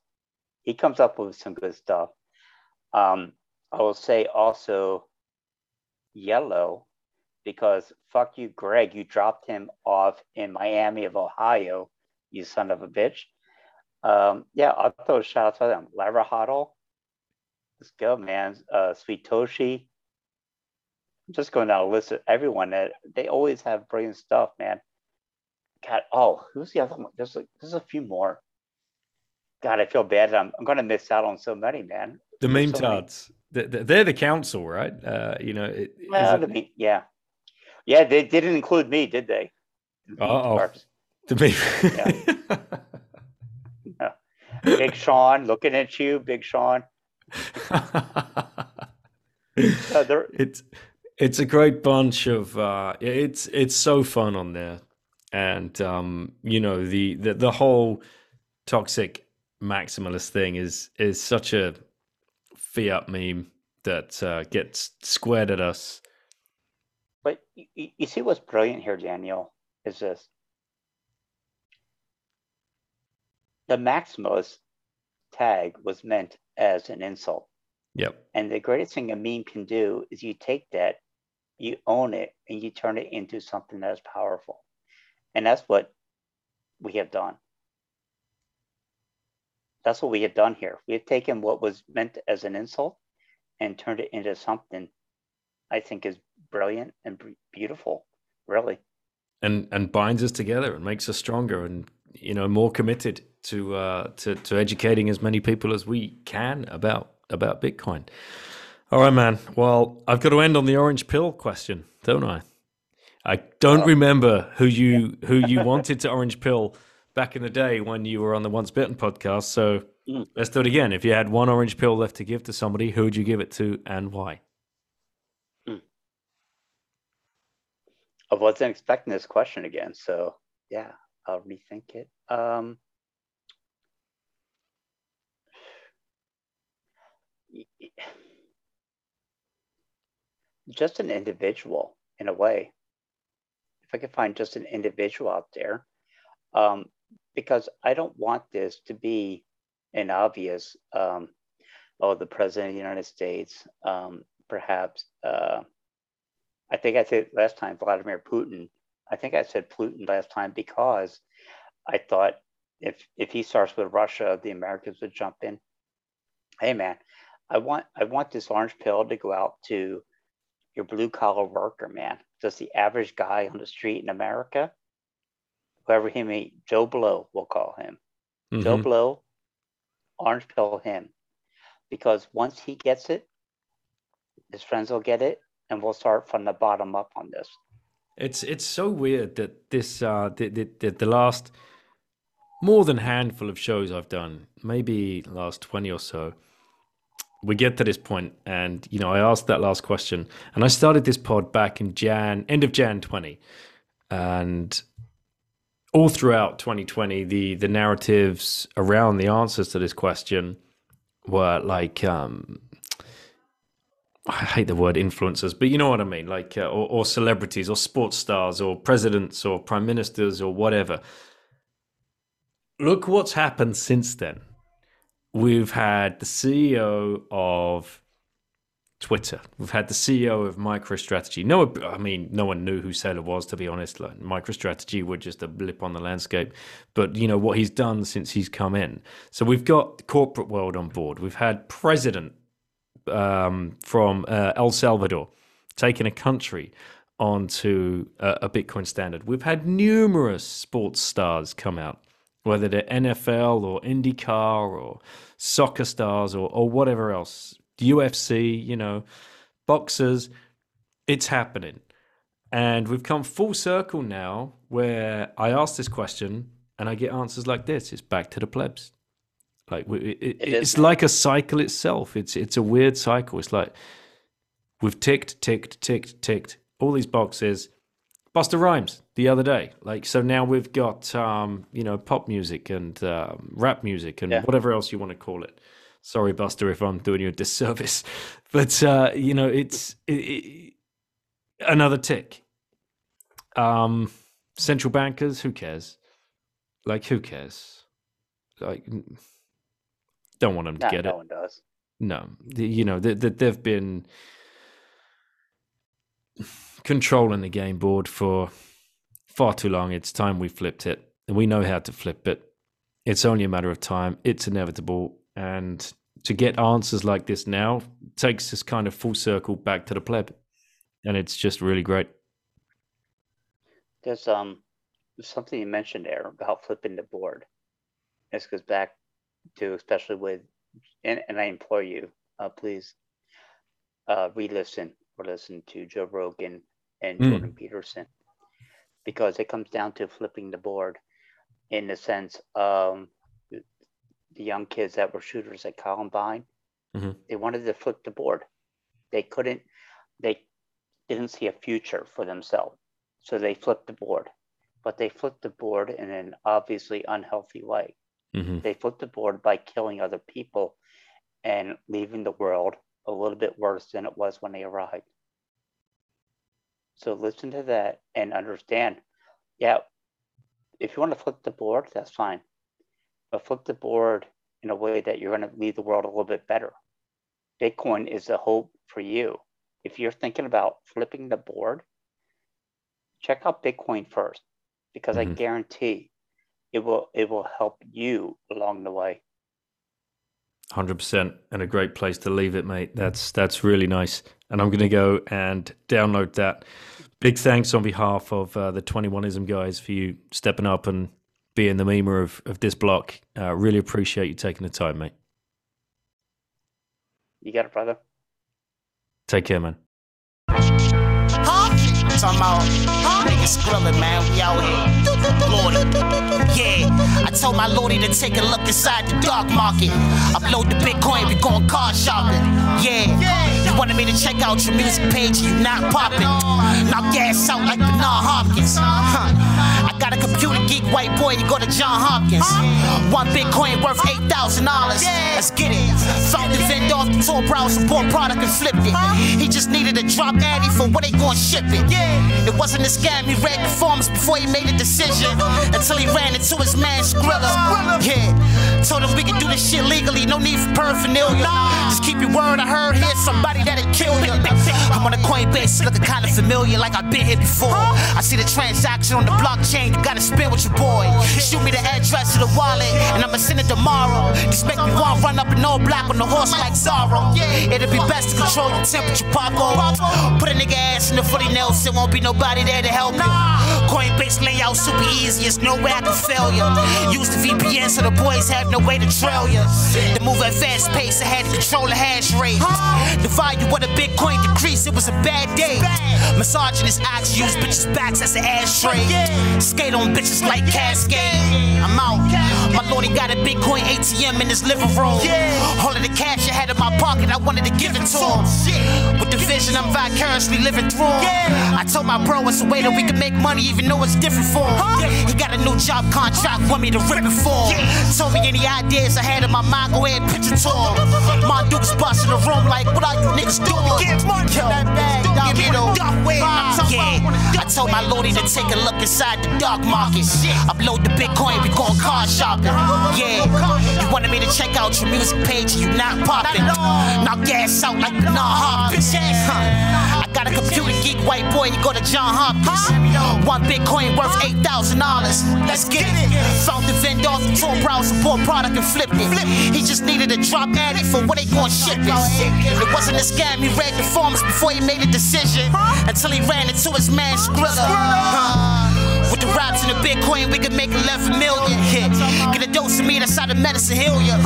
He comes up with some good stuff. I will say also Yellow, because fuck you, Greg, you dropped him off in Miami of Ohio, you son of a bitch. Yeah, I'll throw shout-outs to them. Lyra Hoddle. Let's go, man. Sweet Toshi. I'm just going down a list of everyone. That they always have brilliant stuff, man. God, oh, who's the other one? There's a few more. God, I feel bad. I'm going to miss out on so many, man. The meme tards. They're the council, right? You know, yeah. Yeah, they didn't include me, did they? Uh-oh. To me. Yeah. Yeah. Big Sean, looking at you, Big Sean. It's a great bunch of it's so fun on there. And you know, the whole toxic maximalist thing is such a fiat meme that gets squared at us. But you see what's brilliant here, Daniel, is this. The maximalist tag was meant as an insult. Yep. And the greatest thing a meme can do is you take that, you own it, and you turn it into something that is powerful. And that's what we have done. That's what we have done here. We have taken what was meant as an insult and turned it into something I think is brilliant and beautiful, really, and binds us together and makes us stronger, and you know, more committed to educating as many people as we can about Bitcoin. All right, man. Well, I've got to end on the orange pill question, don't I? I don't remember who you wanted to orange pill back in the day when you were on the Once Bitten podcast. So let's do it again. If you had one orange pill left to give to somebody, who would you give it to and why? I wasn't expecting this question again, so yeah, I'll rethink it. Just an individual, in a way. If I could find just an individual out there, because I don't want this to be an obvious, the president of the United States, perhaps. I think I said last time, Vladimir Putin. I think I said Putin last time because I thought if he starts with Russia, the Americans would jump in. Hey, man, I want this orange pill to go out to your blue collar worker, man. Just the average guy on the street in America, whoever he may, Joe Blow, we'll call him. Mm-hmm. Joe Blow, orange pill him. Because once he gets it, his friends will get it. And we'll start from the bottom up on this. It's so weird that this the last more than handful of shows I've done, maybe last 20 or so, we get to this point, and you know, I asked that last question, and I started this pod back in end of Jan 20, and all throughout 2020, the narratives around the answers to this question were like. I hate the word influencers, but you know what I mean, like or celebrities or sports stars or presidents or prime ministers or whatever. Look what's happened since then. We've had the CEO of Twitter. We've had the CEO of MicroStrategy. No, I mean, no one knew who Saylor was, to be honest. Like, MicroStrategy were just a blip on the landscape. But, you know, what he's done since he's come in. So we've got the corporate world on board. We've had president from El Salvador, taking a country onto a Bitcoin standard. We've had numerous sports stars come out whether they're NFL or IndyCar or soccer stars or whatever else, UFC, you know, boxers, it's happening. And we've come full circle now where I ask this question and I get answers like this. It's back to the plebs. Like it's like a cycle itself. It's a weird cycle. It's like we've ticked all these boxes. Busta Rhymes the other day, like, so now we've got you know, pop music and rap music and whatever else you want to call it. Sorry, Buster, if I'm doing you a disservice, but you know, it's another tick. Central bankers, who cares? Like, who cares? Like, don't want them to get it. No one does. No, you know that they've been controlling the game board for far too long. It's time we flipped it, and we know how to flip it. It's only a matter of time. It's inevitable. And to get answers like this now takes us kind of full circle back to the pleb, and it's just really great. There's something you mentioned there about flipping the board. This goes back to, especially with, and I implore you, please re-listen or listen to Joe Rogan and Jordan Peterson, because it comes down to flipping the board in the sense the young kids that were shooters at Columbine, they wanted to flip the board. They didn't see a future for themselves. So they flipped the board, but they flipped the board in an obviously unhealthy way. They flipped the board by killing other people and leaving the world a little bit worse than it was when they arrived. So listen to that and understand. Yeah. If you want to flip the board, that's fine. But flip the board in a way that you're going to leave the world a little bit better. Bitcoin is the hope for you. If you're thinking about flipping the board, check out Bitcoin first, because I guarantee it will help you along the way. 100%, and a great place to leave it, mate. That's really nice. And I'm going to go and download that. Big thanks on behalf of the 21ism guys for you stepping up and being the memer of this block. Really appreciate you taking the time, mate. You got it, brother. Take care, man. Niggas grilling, man, we out here. Lordy. Yeah, I told my Lordy to take a look inside the dark market. Upload the Bitcoin, we going car shopping. Yeah, you wanted me to check out your music page, you not popping. Knock gas out like Bernard Hopkins. I got a computer geek white boy, you go to John Hopkins. One Bitcoin worth $8,000. Let's get it. Found the vendor off the tour browser, bought product and flipped it. He just needed a drop addy for what they gonna ship it. It wasn't a scam, he read the forms before he made a decision, until he ran into his man Skrilla. Yeah, told him we could do this shit legally, no need for paraphernalia. Just keep your word, I heard here's somebody that'll kill you. I'm on a Coinbase looking kinda familiar, like I've been here before. I see the transaction on the blockchain, you gotta spin with your boy. Shoot me the address of the wallet, and I'ma send it tomorrow. Just make me want to run up an old block on the horse like Zorro. It'll be best to control your temperature, Paco. Put a nigga ass in the footy nails, it won't be nobody there to help you. Coinbase layout super easy, it's no way I can fail you. Use the VPN so the boys have no way to trail you. The move at fast pace, I had to control the hash rate. The value of the Bitcoin decreased, it was a bad day. Misogynist ox use bitches' backs as an ashtray. Skate on bitches like Cascade. I'm out. My lordy got a Bitcoin ATM in his living room. All of the cash I had in my pocket, I wanted to give it to him. With the vision, I'm vicariously living through him. I told my bro it's a way that we can make money, even though it's different for him. He got a new job contract, want me to rip it for him. Told me any ideas I had in my mind, go ahead and pitch it to him. My dude's boss in the room like, what are you niggas doing? Give me the dark way. I told my lordy to take a look inside the dark market. Upload the Bitcoin, we going car shopping. Yeah, you wanted me to check out your music page, you not popping. Knock gas out like Bernard Hopkins. I got a computer geek white boy, you go to John Hopkins. One Bitcoin worth $8,000. Let's get it. Found the vendor off the tour browser, bought product and flipped it. He just needed a drop addy for what they gonna ship it. It wasn't a scam, he read the forms before he made a decision, until he ran into his man Skrilla. With the rocks and the Bitcoin, we could make 11 million hit. Get a dose of me, that's how the medicine heal ya.